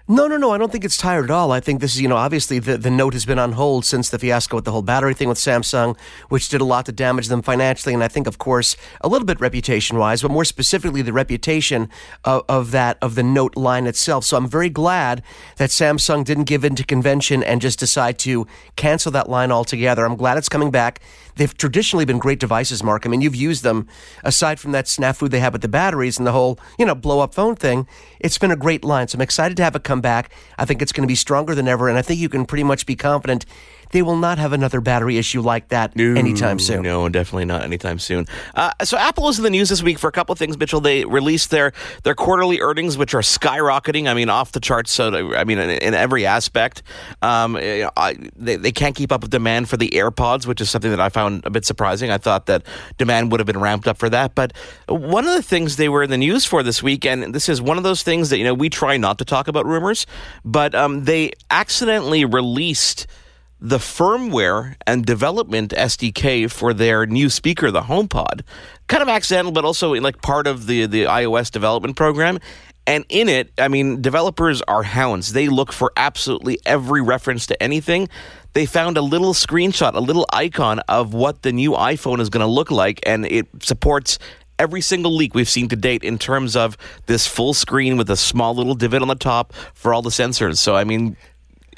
No, no, no. I don't think it's tired at all. I think this is, you know, obviously the, the Note has been on hold since the fiasco with the whole battery thing with Samsung, which did a lot to damage them financially. And I think, of course, a little bit reputation-wise, but more specifically the reputation of, of that, of the Note line itself. So I'm very glad that Samsung didn't give in to convention and just decide to cancel that line altogether. I'm glad it's coming back. They've traditionally been great devices, Mark. I mean, you've used them. Aside from that snafu they have with the batteries and the whole, you know, blow-up phone thing, it's been a great line. So I'm excited to have it come back. I think it's going to be stronger than ever, and I think you can pretty much be confident they will not have another battery issue like that no, anytime soon. No, definitely not anytime soon. Uh, so Apple is in the news this week for a couple of things, Mitchell. They released their, their quarterly earnings, which are skyrocketing. I mean, off the charts. So I mean, in, in every aspect, um, you know, I, they, they can't keep up with demand for the AirPods, which is something that I found a bit surprising. I thought that demand would have been ramped up for that. But one of the things they were in the news for this week, and this is one of those things that, you know, we try not to talk about rumors, but um, they accidentally released the firmware and development S D K for their new speaker, the HomePod. Kind of accidental, but also like part of the, the iOS development program. And in it, I mean, developers are hounds. They look for absolutely every reference to anything. they found a little screenshot, a little icon of what the new iPhone is going to look like, and it supports every single leak we've seen to date in terms of this full screen with a small little divot on the top for all the sensors. So, I mean,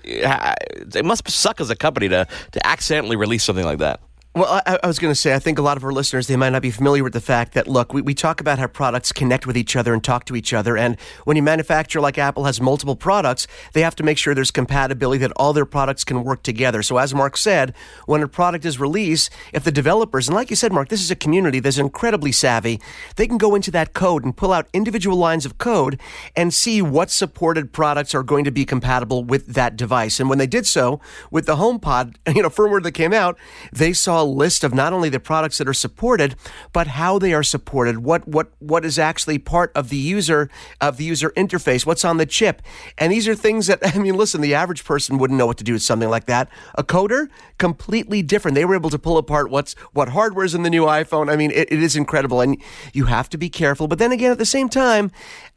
it must suck as a company to, to accidentally release something like that. Well, I, I was going to say, I think a lot of our listeners, they might not be familiar with the fact that, look, we, we talk about how products connect with each other and talk to each other. And when you manufacture, like Apple has multiple products, they have to make sure there's compatibility, that all their products can work together. So as Mark said, when a product is released, if the developers, and like you said, Mark, this is a community that's incredibly savvy, they can go into that code and pull out individual lines of code and see what supported products are going to be compatible with that device. And when they did so with the HomePod, you know, firmware that came out, they saw list of not only the products that are supported, but how they are supported, what what what is actually part of the user of the user interface, what's on the chip. And these are things that, I mean, listen, the average person wouldn't know what to do with something like that. A coder, completely different. They were able to pull apart what's what hardware is in the new iPhone. I mean, it, it is incredible, and you have to be careful. But then again, at the same time,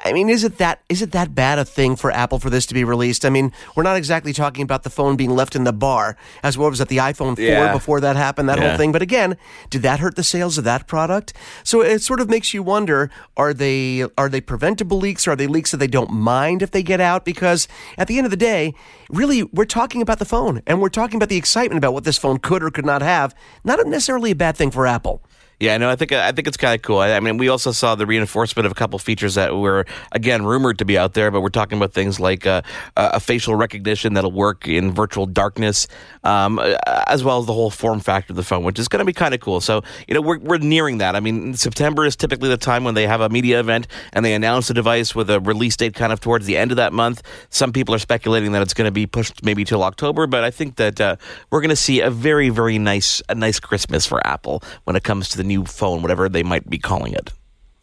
I mean, is it that is it that bad a thing for Apple for this to be released? I mean, we're not exactly talking about the phone being left in the bar, as what was at the iPhone four yeah. before that happened. That Yeah. whole thing. But again, did that hurt the sales of that product? So it sort of makes you wonder, are they are they preventable leaks? Or are they leaks that they don't mind if they get out? Because at the end of the day, really, we're talking about the phone, and we're talking about the excitement about what this phone could or could not have. Not necessarily a bad thing for Apple. Yeah, no, I think I think it's kind of cool. I, I mean, we also saw the reinforcement of a couple features that were, again, rumored to be out there, but we're talking about things like uh, a facial recognition that'll work in virtual darkness, um, as well as the whole form factor of the phone, which is going to be kind of cool. So, you know, we're we're nearing that. I mean, September is typically the time when they have a media event and they announce a device with a release date kind of towards the end of that month. Some people are speculating that it's going to be pushed maybe till October, but I think that uh, we're going to see a very, very nice, a nice Christmas for Apple when it comes to the new phone, whatever they might be calling it.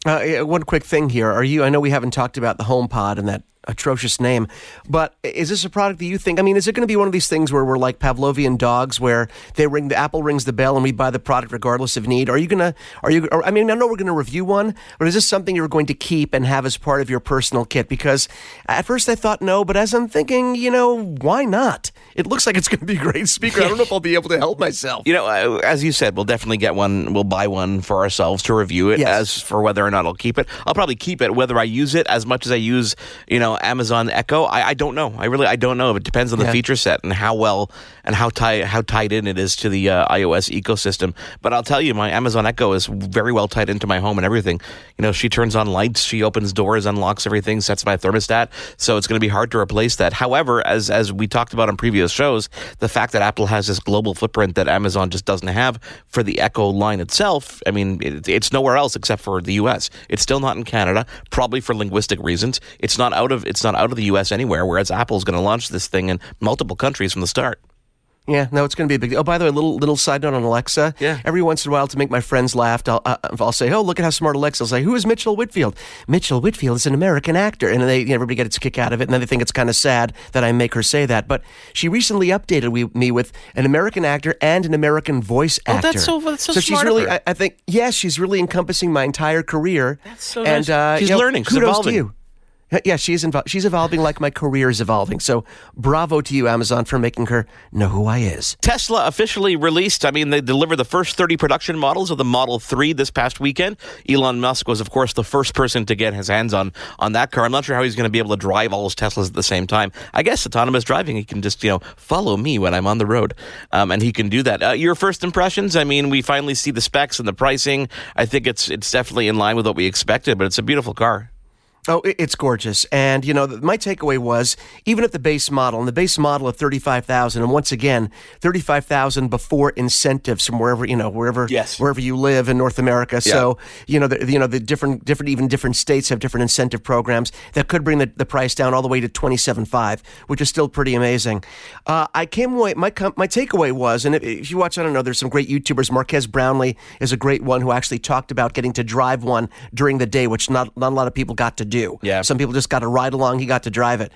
Uh, one quick thing here. Are you? I know we haven't talked about the HomePod and that atrocious name, but is this a product that you think, I mean, is it going to be one of these things where we're like Pavlovian dogs, where they ring the Apple rings the bell and we buy the product regardless of need? Are you going to, are you, or, I mean, I know we're going to review one, but is this something you're going to keep and have as part of your personal kit? Because at first I thought no, but as I'm thinking, you know, why not? It looks like it's going to be a great speaker. I don't know if I'll be able to help myself. You know, as you said, we'll definitely get one. We'll buy one for ourselves to review it. Yes. As for whether or not I'll keep it, I'll probably keep it whether I use it as much as I use, you know, Amazon Echo. I, I don't know. I really, I don't know. It depends on the yeah. feature set and how well and how tie, how tied in it is to the uh, iOS ecosystem. But I'll tell you, my Amazon Echo is very well tied into my home and everything. You know, she turns on lights, she opens doors, unlocks everything, sets my thermostat. So it's going to be hard to replace that. However, as as we talked about on previous shows, the fact that Apple has this global footprint that Amazon just doesn't have for the Echo line itself, I mean, it, it's nowhere else except for the U S. It's still not in Canada, probably for linguistic reasons. It's not out of it's not out of the U S anywhere, whereas Apple's going to launch this thing in multiple countries from the start. Yeah, no, it's going to be a big deal. Oh, by the way, a little, little side note on Alexa. Yeah. Every once in a while, to make my friends laugh, I'll, uh, I'll say, oh, look at how smart Alexa is. I'll say, who is Mitchell Whitfield? Mitchell Whitfield is an American actor. And they, you know, everybody gets a kick out of it. And then they think it's kind of sad that I make her say that. But she recently updated we, me with an American actor and an American voice actor. Oh, that's so, that's so, so smart. So she's really, I, I think, yes, yeah, she's really encompassing my entire career. That's so and, nice. Uh, she's you know, learning. Kudos she's evolving. To you. Yeah, she's, invo- she's evolving like my career is evolving. So bravo to you, Amazon, for making her know who I is. Tesla officially released, I mean, they delivered the first thirty production models of the Model three this past weekend. Elon Musk was, of course, the first person to get his hands on, on that car. I'm not sure how he's going to be able to drive all his Teslas at the same time. I guess autonomous driving, he can just, you know, follow me when I'm on the road. Um, and he can do that. Uh, your first impressions? I mean, we finally see the specs and the pricing. I think it's it's definitely in line with what we expected, but it's a beautiful car. Oh, it's gorgeous. And, you know, my takeaway was, even at the base model, and the base model of thirty-five thousand dollars, and once again, thirty-five thousand dollars before incentives from wherever, you know, wherever yes. wherever you live in North America. Yeah. So, you know, the, you know, the different, different, even different states have different incentive programs that could bring the, the price down all the way to twenty-seven five, which is still pretty amazing. Uh, I came away, my my takeaway was, and if, if you watch, I don't know, there's some great YouTubers. Marquez Brownlee is a great one who actually talked about getting to drive one during the day, which not, not a lot of people got to do. do. Yeah. Some people just got to ride along. He got to drive it.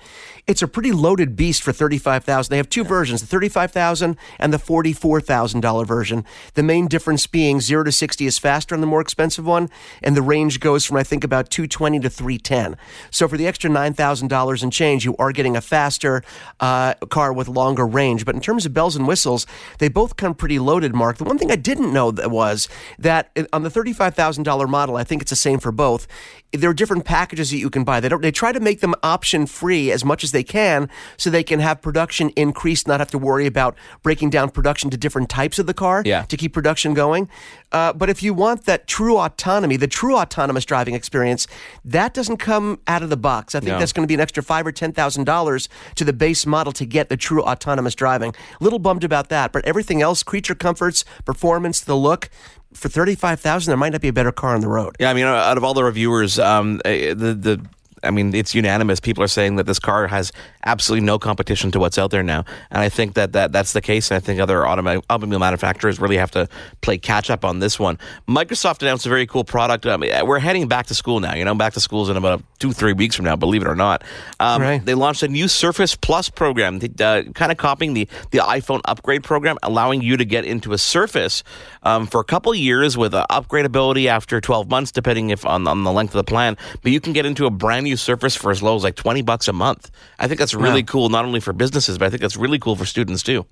It's a pretty loaded beast for thirty-five thousand dollars. They have two yeah. versions, the thirty-five thousand dollars and the forty-four thousand dollars version. The main difference being zero to sixty is faster on the more expensive one, and the range goes from, I think, about two twenty to three ten. So for the extra nine thousand dollars and change, you are getting a faster uh, car with longer range. But in terms of bells and whistles, they both come pretty loaded, Mark. The one thing I didn't know that was that on the thirty-five thousand dollars model, I think it's the same for both, there are different packages that you can buy. They don't. They try to make them option-free as much as they can so they can have production increased, not have to worry about breaking down production to different types of the car yeah. to keep production going. Uh, but if you want that true autonomy, the true autonomous driving experience, that doesn't come out of the box. I think no. that's going to be an extra five or ten thousand dollars to the base model to get the true autonomous driving. A little bummed about that, but everything else, creature comforts, performance, the look, for thirty-five thousand dollars, there might not be a better car on the road. Yeah, I mean, out of all the reviewers, um, the the I mean, it's unanimous. People are saying that this car has absolutely no competition to what's out there now. And I think that, that that's the case. And I think other automob- automobile manufacturers really have to play catch up on this one. Microsoft announced a very cool product. Um, we're heading back to school now. You know, back to school's in about two, three weeks from now, believe it or not. Um, right. They launched a new Surface Plus program, uh, kind of copying the, the iPhone upgrade program, allowing you to get into a Surface Um, for a couple years with uh, upgradeability after twelve months, depending if on, on the length of the plan. But you can get into a brand new Surface for as low as like twenty bucks a month. I think that's really yeah. cool, not only for businesses, but I think that's really cool for students too.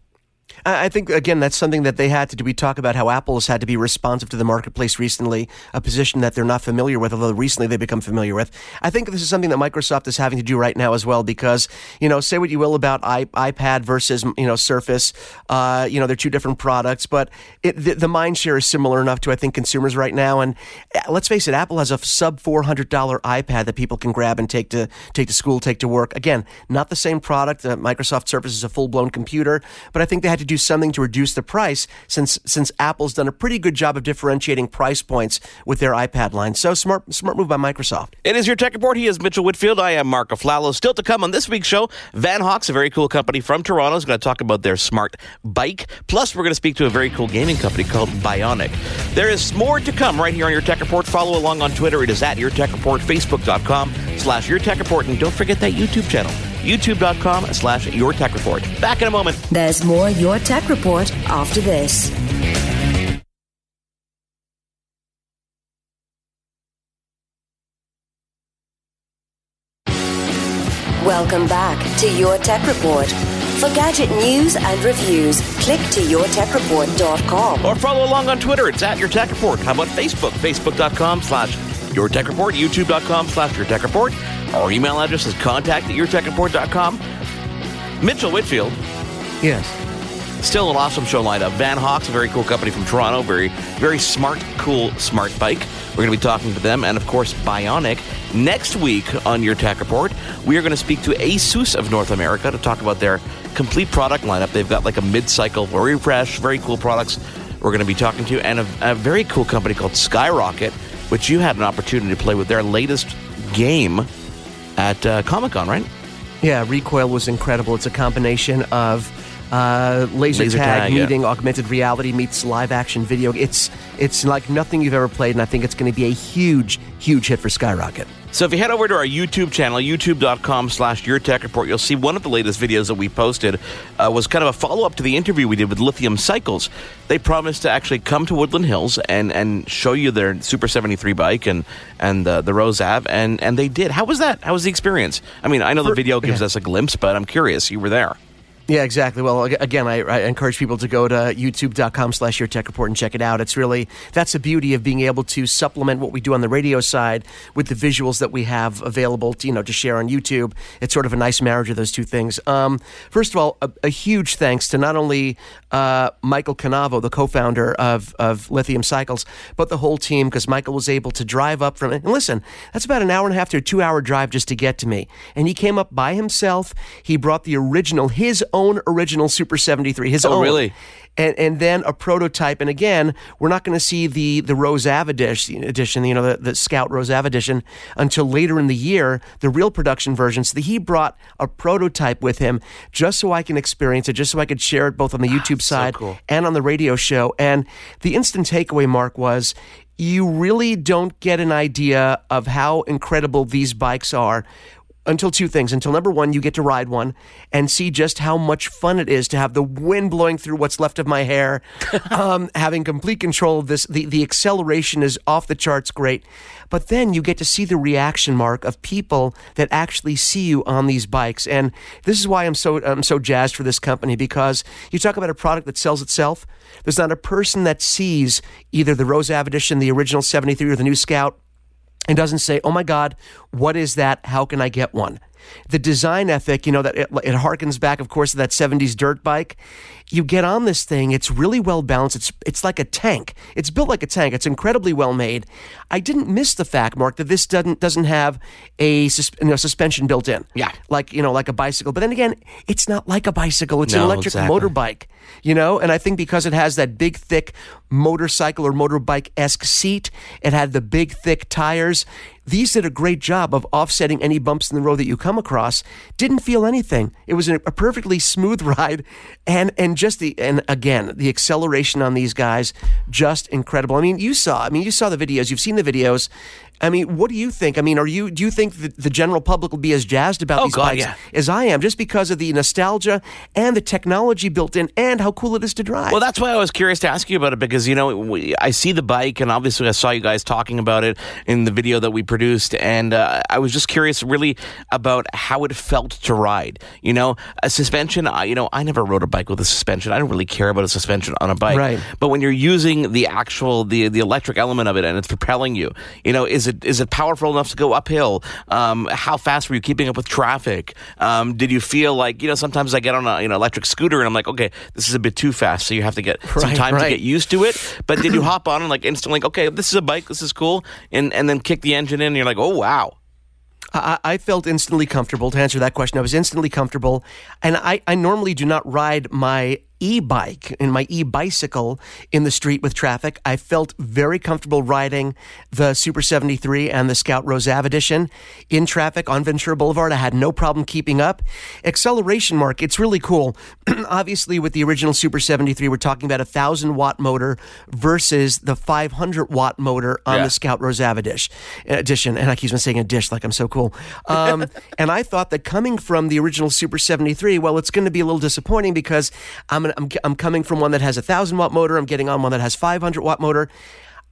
I think, again, that's something that they had to do. We talk about how Apple has had to be responsive to the marketplace recently, a position that they're not familiar with, although recently they've become familiar with. I think this is something that Microsoft is having to do right now as well because, you know, say what you will about I- iPad versus, you know, Surface. Uh, you know, they're two different products, but it, the, the mindshare is similar enough to, I think, consumers right now. And let's face it, Apple has a sub four hundred dollars iPad that people can grab and take to, take to school, take to work. Again, not the same product. Uh, Microsoft Surface is a full-blown computer, but I think they had to do something to reduce the price since since Apple's done a pretty good job of differentiating price points with their iPad line. So smart smart move by Microsoft. It is your Tech Report. He is Mitchell Whitfield. I am Mark Aflalo. Still to come on this week's show, Vanhawks, a very cool company from Toronto, is going to talk about their smart bike. Plus, we're going to speak to a very cool gaming company called Bionik. There is more to come right here on Your Tech Report. Follow along on Twitter. It is at Your Tech Report, Facebook.com slash Your Tech Report. And don't forget that YouTube channel, YouTube.com slash Your Tech Report. Back in a moment. There's more Your Tech Report after this. Welcome back to Your Tech Report. For gadget news and reviews, click to your tech report dot com. Or follow along on Twitter. It's at Your Tech Report. How about Facebook? Facebook.com slash Your Tech Report, YouTube.com slash Your Tech Report. Our email address is contact at your tech report dot com. Mitchell Whitfield. Yes. Still an awesome show lineup. Vanhawks, a very cool company from Toronto. Very, very smart, cool, smart bike. We're going to be talking to them. And, of course, Bionik. Next week on Your Tech Report, we are going to speak to ASUS of North America to talk about their complete product lineup. They've got like a mid-cycle refresh, very cool products we're going to be talking to. And a, a very cool company called Skyrocket, which you had an opportunity to play with their latest game at uh, Comic-Con, right? Yeah, Recoil was incredible. It's a combination of uh, laser, laser tag, tag meeting yeah. augmented reality meets live-action video. It's it's like nothing you've ever played, and I think it's going to be a huge, huge hit for Skyrocket. So if you head over to our YouTube channel, youtube.com slash Your Tech Report, you'll see one of the latest videos that we posted uh, was kind of a follow-up to the interview we did with Lithium Cycles. They promised to actually come to Woodland Hills and, and show you their Super seventy-three bike and, and uh, the Rose Ave, and, and they did. How was that? How was the experience? I mean, I know the video gives yeah. us a glimpse, but I'm curious. You were there. Yeah, exactly. Well, again, I, I encourage people to go to youtube.com slash Your Tech Report and check it out. It's really, that's the beauty of being able to supplement what we do on the radio side with the visuals that we have available to, you know, to share on YouTube. It's sort of a nice marriage of those two things. Um, first of all, a, a huge thanks to not only uh, Michael Canavo, the co-founder of, of Lithium Cycles, but the whole team, because Michael was able to drive up from, and listen, that's about an hour and a half to a two hour drive just to get to me. And he came up by himself. He brought the original, his own own original Super seventy-three. His oh, own. Really? And and then a prototype. And again, we're not going to see the the Rose Ave edition, you know, the, the Scout Rose Ave edition until later in the year, the real production version. So he brought a prototype with him just so I can experience it, just so I could share it both on the YouTube ah, side so cool. and on the radio show. And the instant takeaway, Mark, was you really don't get an idea of how incredible these bikes are until two things. Until number one, you get to ride one and see just how much fun it is to have the wind blowing through what's left of my hair, um, having complete control of this. The, the acceleration is off the charts great. But then you get to see the reaction, Mark, of people that actually see you on these bikes. And this is why I'm so I'm so jazzed for this company, because you talk about a product that sells itself. There's not a person that sees either the Rose Ave edition, the original seventy-three, or the new Scout and doesn't say, oh my God, what is that? How can I get one? The design ethic, you know, that it, it harkens back, of course, to that seventies dirt bike. You get on this thing, it's really well balanced. It's it's like a tank. It's built like a tank. It's incredibly well made. I didn't miss the fact, Mark, that this doesn't doesn't have a sus- you know, suspension built in. Yeah, like you know, like a bicycle. But then again, it's not like a bicycle. It's no, an electric exactly. motorbike. You know, and I think because it has that big, thick motorcycle or motorbike-esque seat, it had the big, thick tires. These did a great job of offsetting any bumps in the road that you come across. Didn't feel anything. It was a perfectly smooth ride, and and just the and again the acceleration on these guys, just incredible. I mean, you saw. I mean, you saw the videos. You've seen the videos. I mean, what do you think? I mean, are you do you think that the general public will be as jazzed about oh, these God, bikes yeah. as I am, just because of the nostalgia and the technology built in and how cool it is to drive? Well, that's why I was curious to ask you about it, because, you know, we, I see the bike, and obviously I saw you guys talking about it in the video that we produced, and uh, I was just curious really about how it felt to ride. You know, a suspension, I, you know, I never rode a bike with a suspension. I don't really care about a suspension on a bike. Right. But when you're using the actual, the, the electric element of it and it's propelling you, you know, is It, is it powerful enough to go uphill? Um, how fast were you keeping up with traffic? Um, did you feel like, you know, sometimes I get on a you know electric scooter and I'm like, okay, this is a bit too fast, so you have to get right, some time right. to get used to it. But did you hop on and like instantly, okay, this is a bike, this is cool, and and then kick the engine in and you're like, oh, wow. I, I felt instantly comfortable. To answer that question, I was instantly comfortable. And I, I normally do not ride my e-bike and my e-bicycle in the street with traffic. I felt very comfortable riding the Super seventy-three and the Scout Rose Ave edition in traffic on Ventura Boulevard. I had no problem keeping up. Acceleration, Mark, it's really cool. Obviously, with the original Super seventy-three, we're talking about a one thousand watt motor versus the five hundred watt motor on yeah. the Scout Rose Ave dish, edition. And I keep on saying a dish like I'm so cool. Um, and I thought that coming from the original Super seventy-three, well, it's going to be a little disappointing because I'm I'm, I'm coming from one that has a one thousand watt motor. I'm getting on one that has five hundred watt motor.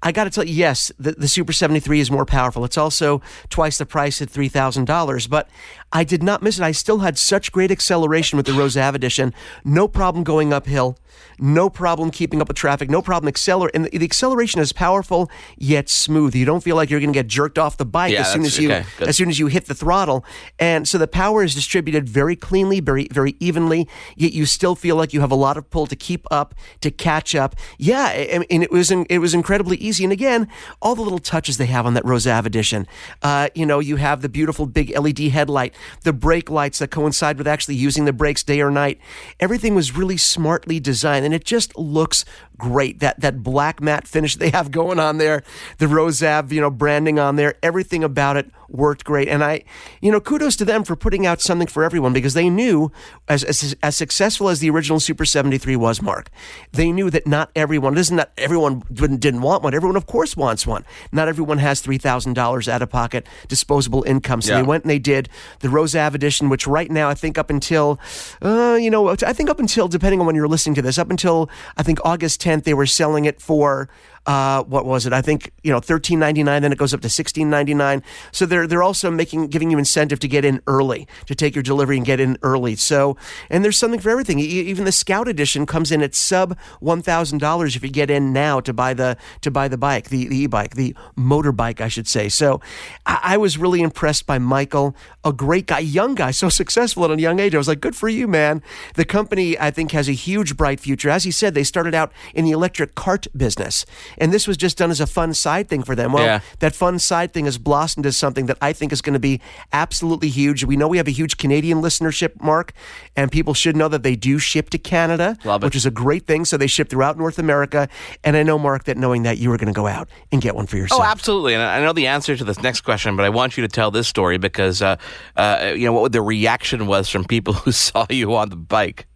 I got to tell you, yes, the, the Super seventy-three is more powerful. It's also twice the price at three thousand dollars, but I did not miss it. I still had such great acceleration with the Rose Ave edition. No problem going uphill. No problem keeping up with traffic. No problem accelerating. And the, the acceleration is powerful yet smooth. You don't feel like you're going to get jerked off the bike yeah, as soon as you okay, as soon as you hit the throttle. And so the power is distributed very cleanly, very very evenly. Yet you still feel like you have a lot of pull to keep up, to catch up. Yeah, and, and it was in, it was incredibly easy. And again, all the little touches they have on that Rose Ave edition. Uh, you know, you have the beautiful big L E D headlight, the brake lights that coincide with actually using the brakes day or night. Everything was really smartly designed, and it just looks great. That that black matte finish they have going on there, the Rose Ave, you know, branding on there, everything about it worked great. And I, you know, kudos to them for putting out something for everyone, because they knew, as as, as successful as the original Super seventy-three was, Mark, they knew that not everyone, isn't that everyone didn't, didn't want one. Everyone, of course, wants one. Not everyone has three thousand dollars out of pocket disposable income. So yeah. they went and they did the Rose Ave edition, which right now, I think up until, uh, you know, I think up until, depending on when you're listening to this, up until I think August tenth, they were selling it for, uh, what was it? I think, you know, thirteen ninety-nine, then it goes up to sixteen ninety-nine. So they're they're also making giving you incentive to get in early, to take your delivery and get in early. So, and there's something for everything. Even the Scout edition comes in at sub one thousand dollars if you get in now to buy the to buy the bike, the, the e-bike, the motorbike, I should say. So I, I was really impressed by Michael, a great guy, young guy, so successful at a young age. I was like, good for you, man. The company, I think, has a huge bright future. As he said, they started out in the electric cart business. and this was just done as a fun side thing for them. Well, yeah. that fun side thing has blossomed as something that I think is going to be absolutely huge. We know we have a huge Canadian listenership, Mark, and people should know that they do ship to Canada, which is a great thing. So they ship throughout North America. And I know, Mark, that knowing that you were going to go out and get one for yourself. Oh, absolutely. And I know the answer to this next question, but I want you to tell this story because, uh, uh, you know, what the reaction was from people who saw you on the bike.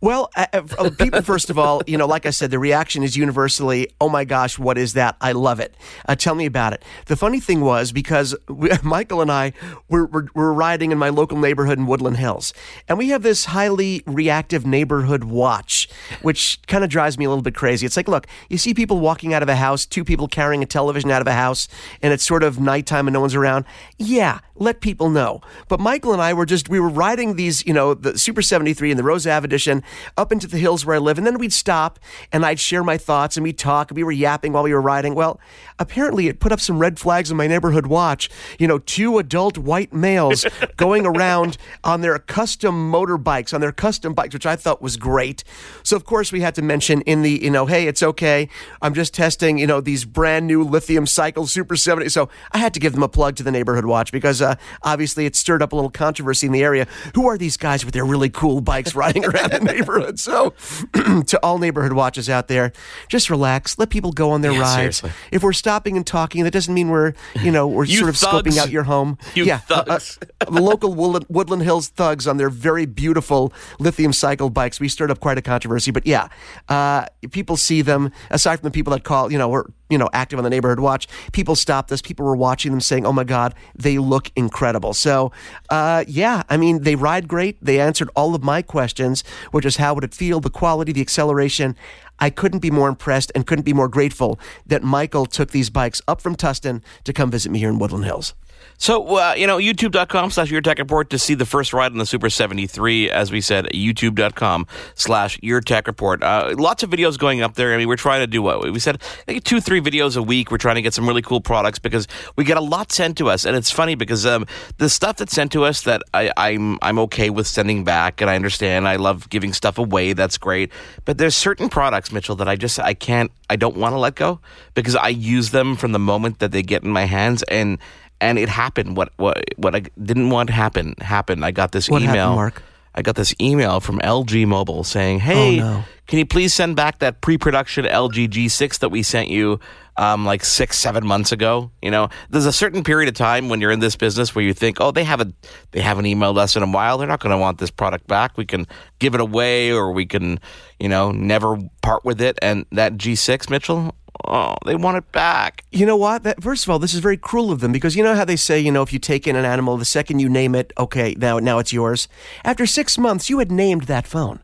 Well, uh, people, first of all, you know, like I said, the reaction is universally, oh my gosh, what is that? I love it. Uh, tell me about it. The funny thing was because we, Michael and I were, were, were riding in my local neighborhood in Woodland Hills, and we have this highly reactive neighborhood watch, which kind of drives me a little bit crazy. It's like, look, you see people walking out of a house, two people carrying a television out of a house, and it's sort of nighttime and no one's around. Yeah, let people know. But Michael and I were just, we were riding these, you know, the Super seventy-three and the Rose Ave edition up into the hills where I live, and then we'd stop and I'd share my thoughts and we'd talk and we were yapping while we were riding. Well, apparently it put up some red flags on my neighborhood watch. You know, two adult white males going around on their custom motorbikes, on their custom bikes, which I thought was great. So of course we had to mention in the, you know, hey, it's okay. I'm just testing, you know, these brand new lithium cycle Super seventy. So I had to give them a plug to the neighborhood watch because uh, obviously it stirred up a little controversy in the area. Who are these guys with their really cool bikes riding around in the neighborhood? So to all neighborhood watches out there, just relax, let people go on their yeah, rides. Seriously. If we're stopping and talking, that doesn't mean we're, you know, we're you sort of thugs. Scoping out your home. You yeah, thugs. Uh, uh, the local Woodland, Woodland Hills thugs on their very beautiful lithium cycle bikes. We stirred up quite a controversy, but yeah, uh, people see them, aside from the people that call, you know, we're, you know, active on the neighborhood watch, people stopped us, people were watching them saying, oh my God, they look incredible. So uh, yeah, I mean, they ride great. They answered all of my questions, which is how would it feel, the quality, the acceleration. I couldn't be more impressed and couldn't be more grateful that Michael took these bikes up from Tustin to come visit me here in Woodland Hills. So, uh, you know, youtube.com slash Your Tech Report to see the first ride on the Super seventy-three, as we said, youtube.com slash Your Tech Report. Uh, lots of videos going up there. I mean, we're trying to do what? We said, I think, two, three videos a week. We're trying to get some really cool products because we get a lot sent to us. And it's funny because um, the stuff that's sent to us that I, I'm, I'm okay with sending back, and I understand. I love giving stuff away. That's great. But there's certain products, Mitchell, that I just, I can't, I don't want to let go because I use them from the moment that they get in my hands. And And it happened. What what what I didn't want to happen happened. I got this what email. Happened, Mark? I got this email from L G Mobile saying, "Hey, oh, no. can you please send back that pre-production L G G six that we sent you um, like six, seven months ago?" You know, there's a certain period of time when you're in this business where you think, "Oh, they haven't they haven't emailed us in a while. They're not going to want this product back. We can give it away, or we can, you know, never part with it." And that G six, Mitchell. Oh, they want it back. You know what? That, first of all, this is very cruel of them because you know how they say, you know, if you take in an animal, the second you name it, okay, now now it's yours. After six months, you had named that phone.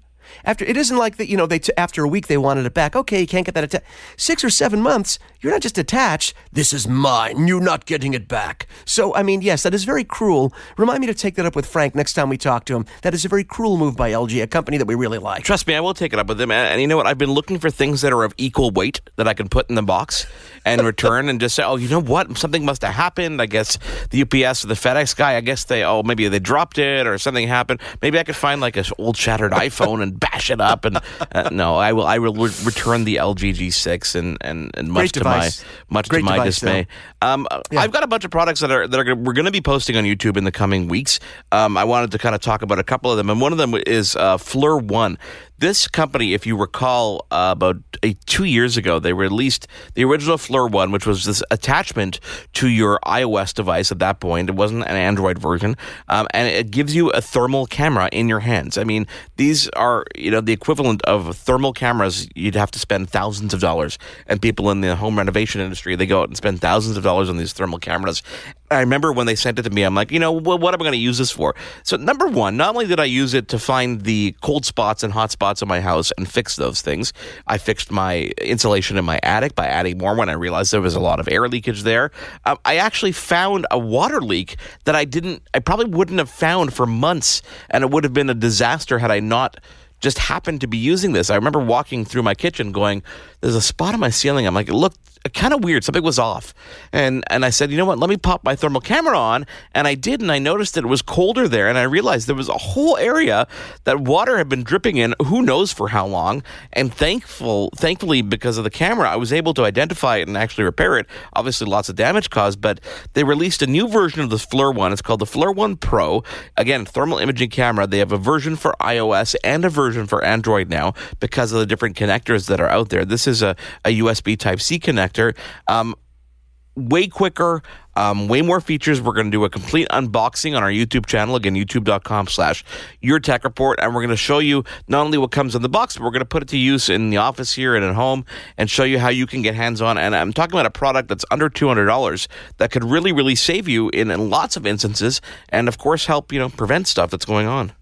After it isn't like that, you know. They t- after a week they wanted it back. Okay, you can't get that. Att- Six or seven months, you're not just attached. This is mine. You're not getting it back. So I mean, yes, that is very cruel. Remind me to take that up with Frank next time we talk to him. That is a very cruel move by L G, a company that we really like. Trust me, I will take it up with them. And, and you know what? I've been looking for things that are of equal weight that I can put in the box and return and just say, oh, you know what? Something must have happened. I guess the U P S or the FedEx guy. I guess they oh maybe they dropped it or something happened. Maybe I could find like an old shattered iPhone and bash it up, and uh, no, I will. I will re- return the L G G six, and and, and much to my much Great to my device, dismay. Um, yeah. I've got a bunch of products that are that are we're going to be posting on YouTube in the coming weeks. Um, I wanted to kind of talk about a couple of them, and one of them is uh, Fleur One. This company, if you recall, uh, about uh, two years ago, they released the original Fleur One, which was this attachment to your iOS device at that point. It wasn't an Android version, um, and it gives you a thermal camera in your hands. I mean, these are, you know, the equivalent of thermal cameras. You'd have to spend thousands of dollars, and people in the home renovation industry, they go out and spend thousands of dollars on these thermal cameras. I remember when they sent it to me, I'm like, you know, well, what am I going to use this for? So number one, not only did I use it to find the cold spots and hot spots in my house and fix those things, I fixed my insulation in my attic by adding more when I realized there was a lot of air leakage there. Um, I actually found a water leak that I didn't, I probably wouldn't have found for months, and it would have been a disaster had I not just happened to be using this. I remember walking through my kitchen going, there's a spot on my ceiling. I'm like, it looked kind of weird. Something was off. And and I said, you know what? Let me pop my thermal camera on. And I did. And I noticed that it was colder there. And I realized there was a whole area that water had been dripping in who knows for how long. And thankful, thankfully, because of the camera, I was able to identify it and actually repair it. Obviously, lots of damage caused. But they released a new version of the Fleur one. It's called the Fleur one Pro. Again, thermal imaging camera. They have a version for iOS and a version for Android now because of the different connectors that are out there. This is a, a U S B Type-C connector. Um, way quicker, um, way more features. We're going to do a complete unboxing on our YouTube channel. Again, youtube.com slash Your Tech Report. And we're going to show you not only what comes in the box, but we're going to put it to use in the office here and at home and show you how you can get hands-on. And I'm talking about a product that's under two hundred dollars that could really, really save you in, in lots of instances and, of course, help, you know, prevent stuff that's going on.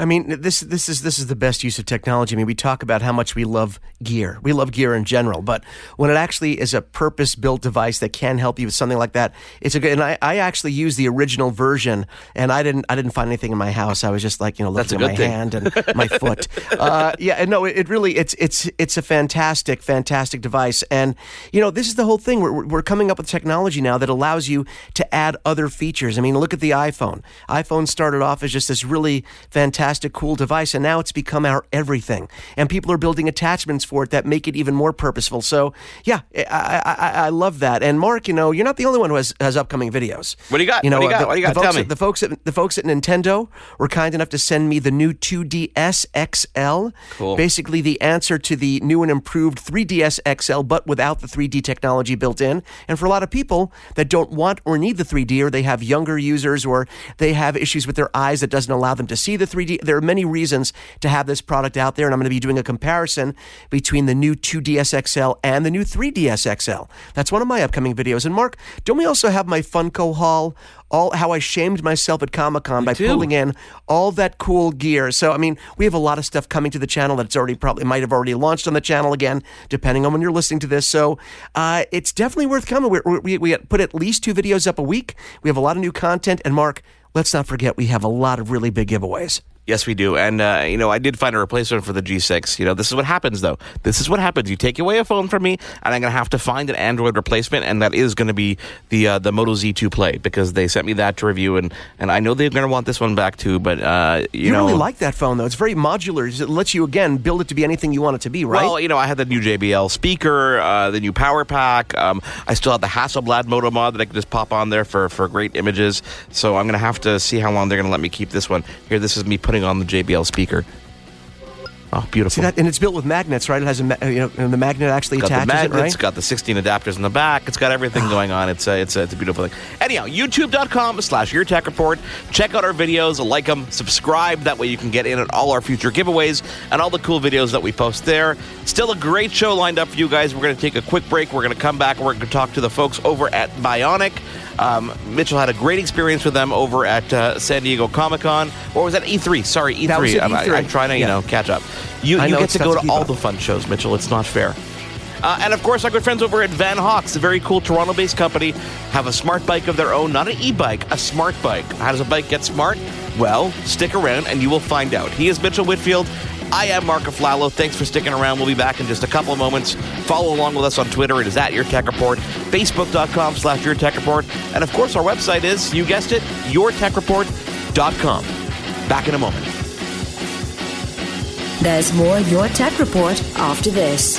I mean, this this is this is the best use of technology. I mean, we talk about how much we love gear. We love gear in general, but when it actually is a purpose-built device that can help you with something like that, it's a good. And I, I actually used the original version, and I didn't I didn't find anything in my house. I was just like, you know, looking at my thing. hand and my foot. Uh, yeah, no, it, it really it's it's it's a fantastic fantastic device, and you know, this is the whole thing. We're we're coming up with technology now that allows you to add other features. I mean, look at the iPhone. iPhone started off as just this really fantastic. fantastic, cool device, and now it's become our everything. And people are building attachments for it that make it even more purposeful. So, yeah, I I, I love that. And Mark, you know, you're not the only one who has, has upcoming videos. What do you got? You know, what do you got? The, what do you got? The folks, Tell me. The folks, at, the folks at Nintendo were kind enough to send me the new two D S X L. Cool. Basically, the answer to the new and improved three D S X L, but without the three D technology built in. And for a lot of people that don't want or need the three D, or they have younger users, or they have issues with their eyes that doesn't allow them to see the three D. There are many reasons to have this product out there, and I'm going to be doing a comparison between the new two D S X L and the new three D S X L. That's one of my upcoming videos. And Mark, don't we also have my Funko haul? All how I shamed myself at Comic-Con by too. pulling in all that cool gear. So, I mean, we have a lot of stuff coming to the channel that's already probably might have already launched on the channel again, depending on when you're listening to this. So, uh, it's definitely worth coming. We, we, we put at least two videos up a week. We have a lot of new content. And Mark, let's not forget we have a lot of really big giveaways. Yes, we do. And, uh, you know, I did find a replacement for the G six. You know, this is what happens, though. This is what happens. You take away a phone from me, and I'm going to have to find an Android replacement, and that is going to be the uh, the Moto Z two Play, because they sent me that to review, and, and I know they're going to want this one back, too, but, uh, you, you know. You really like that phone, though. It's very modular. It lets you, again, build it to be anything you want it to be, right? Well, you know, I had the new J B L speaker, uh, the new power pack. Um, I still have the Hasselblad Moto mod that I can just pop on there for, for great images, so I'm going to have to see how long they're going to let me keep this one. Here, this is me putting on the J B L speaker. Oh, beautiful. See that? And it's built with magnets, right? It has a, ma- you know, and the magnet actually attaches the magnets, it, right? It's got the sixteen adapters in the back. It's got everything going on. It's a, it's a, it's a beautiful thing. Anyhow, youtube.com slash Your Tech Report. Check out our videos, like them, subscribe. That way you can get in at all our future giveaways and all the cool videos that we post there. Still a great show lined up for you guys. We're going to take a quick break. We're going to come back and we're going to talk to the folks over at Bionik. Um, Mitchell had a great experience with them over at uh, San Diego Comic-Con. Or was that E three? Sorry, E three. That was E three. I'm, I, I'm trying to, you yeah. know, catch up. You, you get to go to all the fun shows, Mitchell. It's not fair. Uh, and, of course, our good friends over at Vanhawks, a very cool Toronto-based company, have a smart bike of their own. Not an e-bike, a smart bike. How does a bike get smart? Well, stick around and you will find out. He is Mitchell Whitfield. I am Mark Aflalo. Thanks for sticking around. We'll be back in just a couple of moments. Follow along with us on Twitter. It is at Your Tech Report, facebook.com slash Your Tech Report. And, of course, our website is, you guessed it, your tech report dot com. Back in a moment. There's more Your Tech Report after this.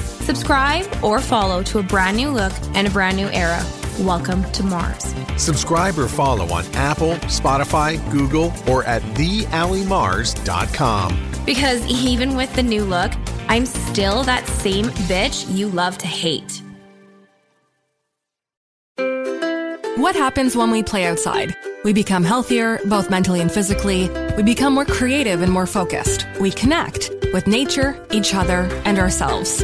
Subscribe or follow to a brand new look and a brand new era. Welcome to Mars. Subscribe or follow on Apple, Spotify, Google, or at the ally mars dot com. Because even with the new look, I'm still that same bitch you love to hate. What happens when we play outside? We become healthier, both mentally and physically. We become more creative and more focused. We connect. with nature, each other, and ourselves.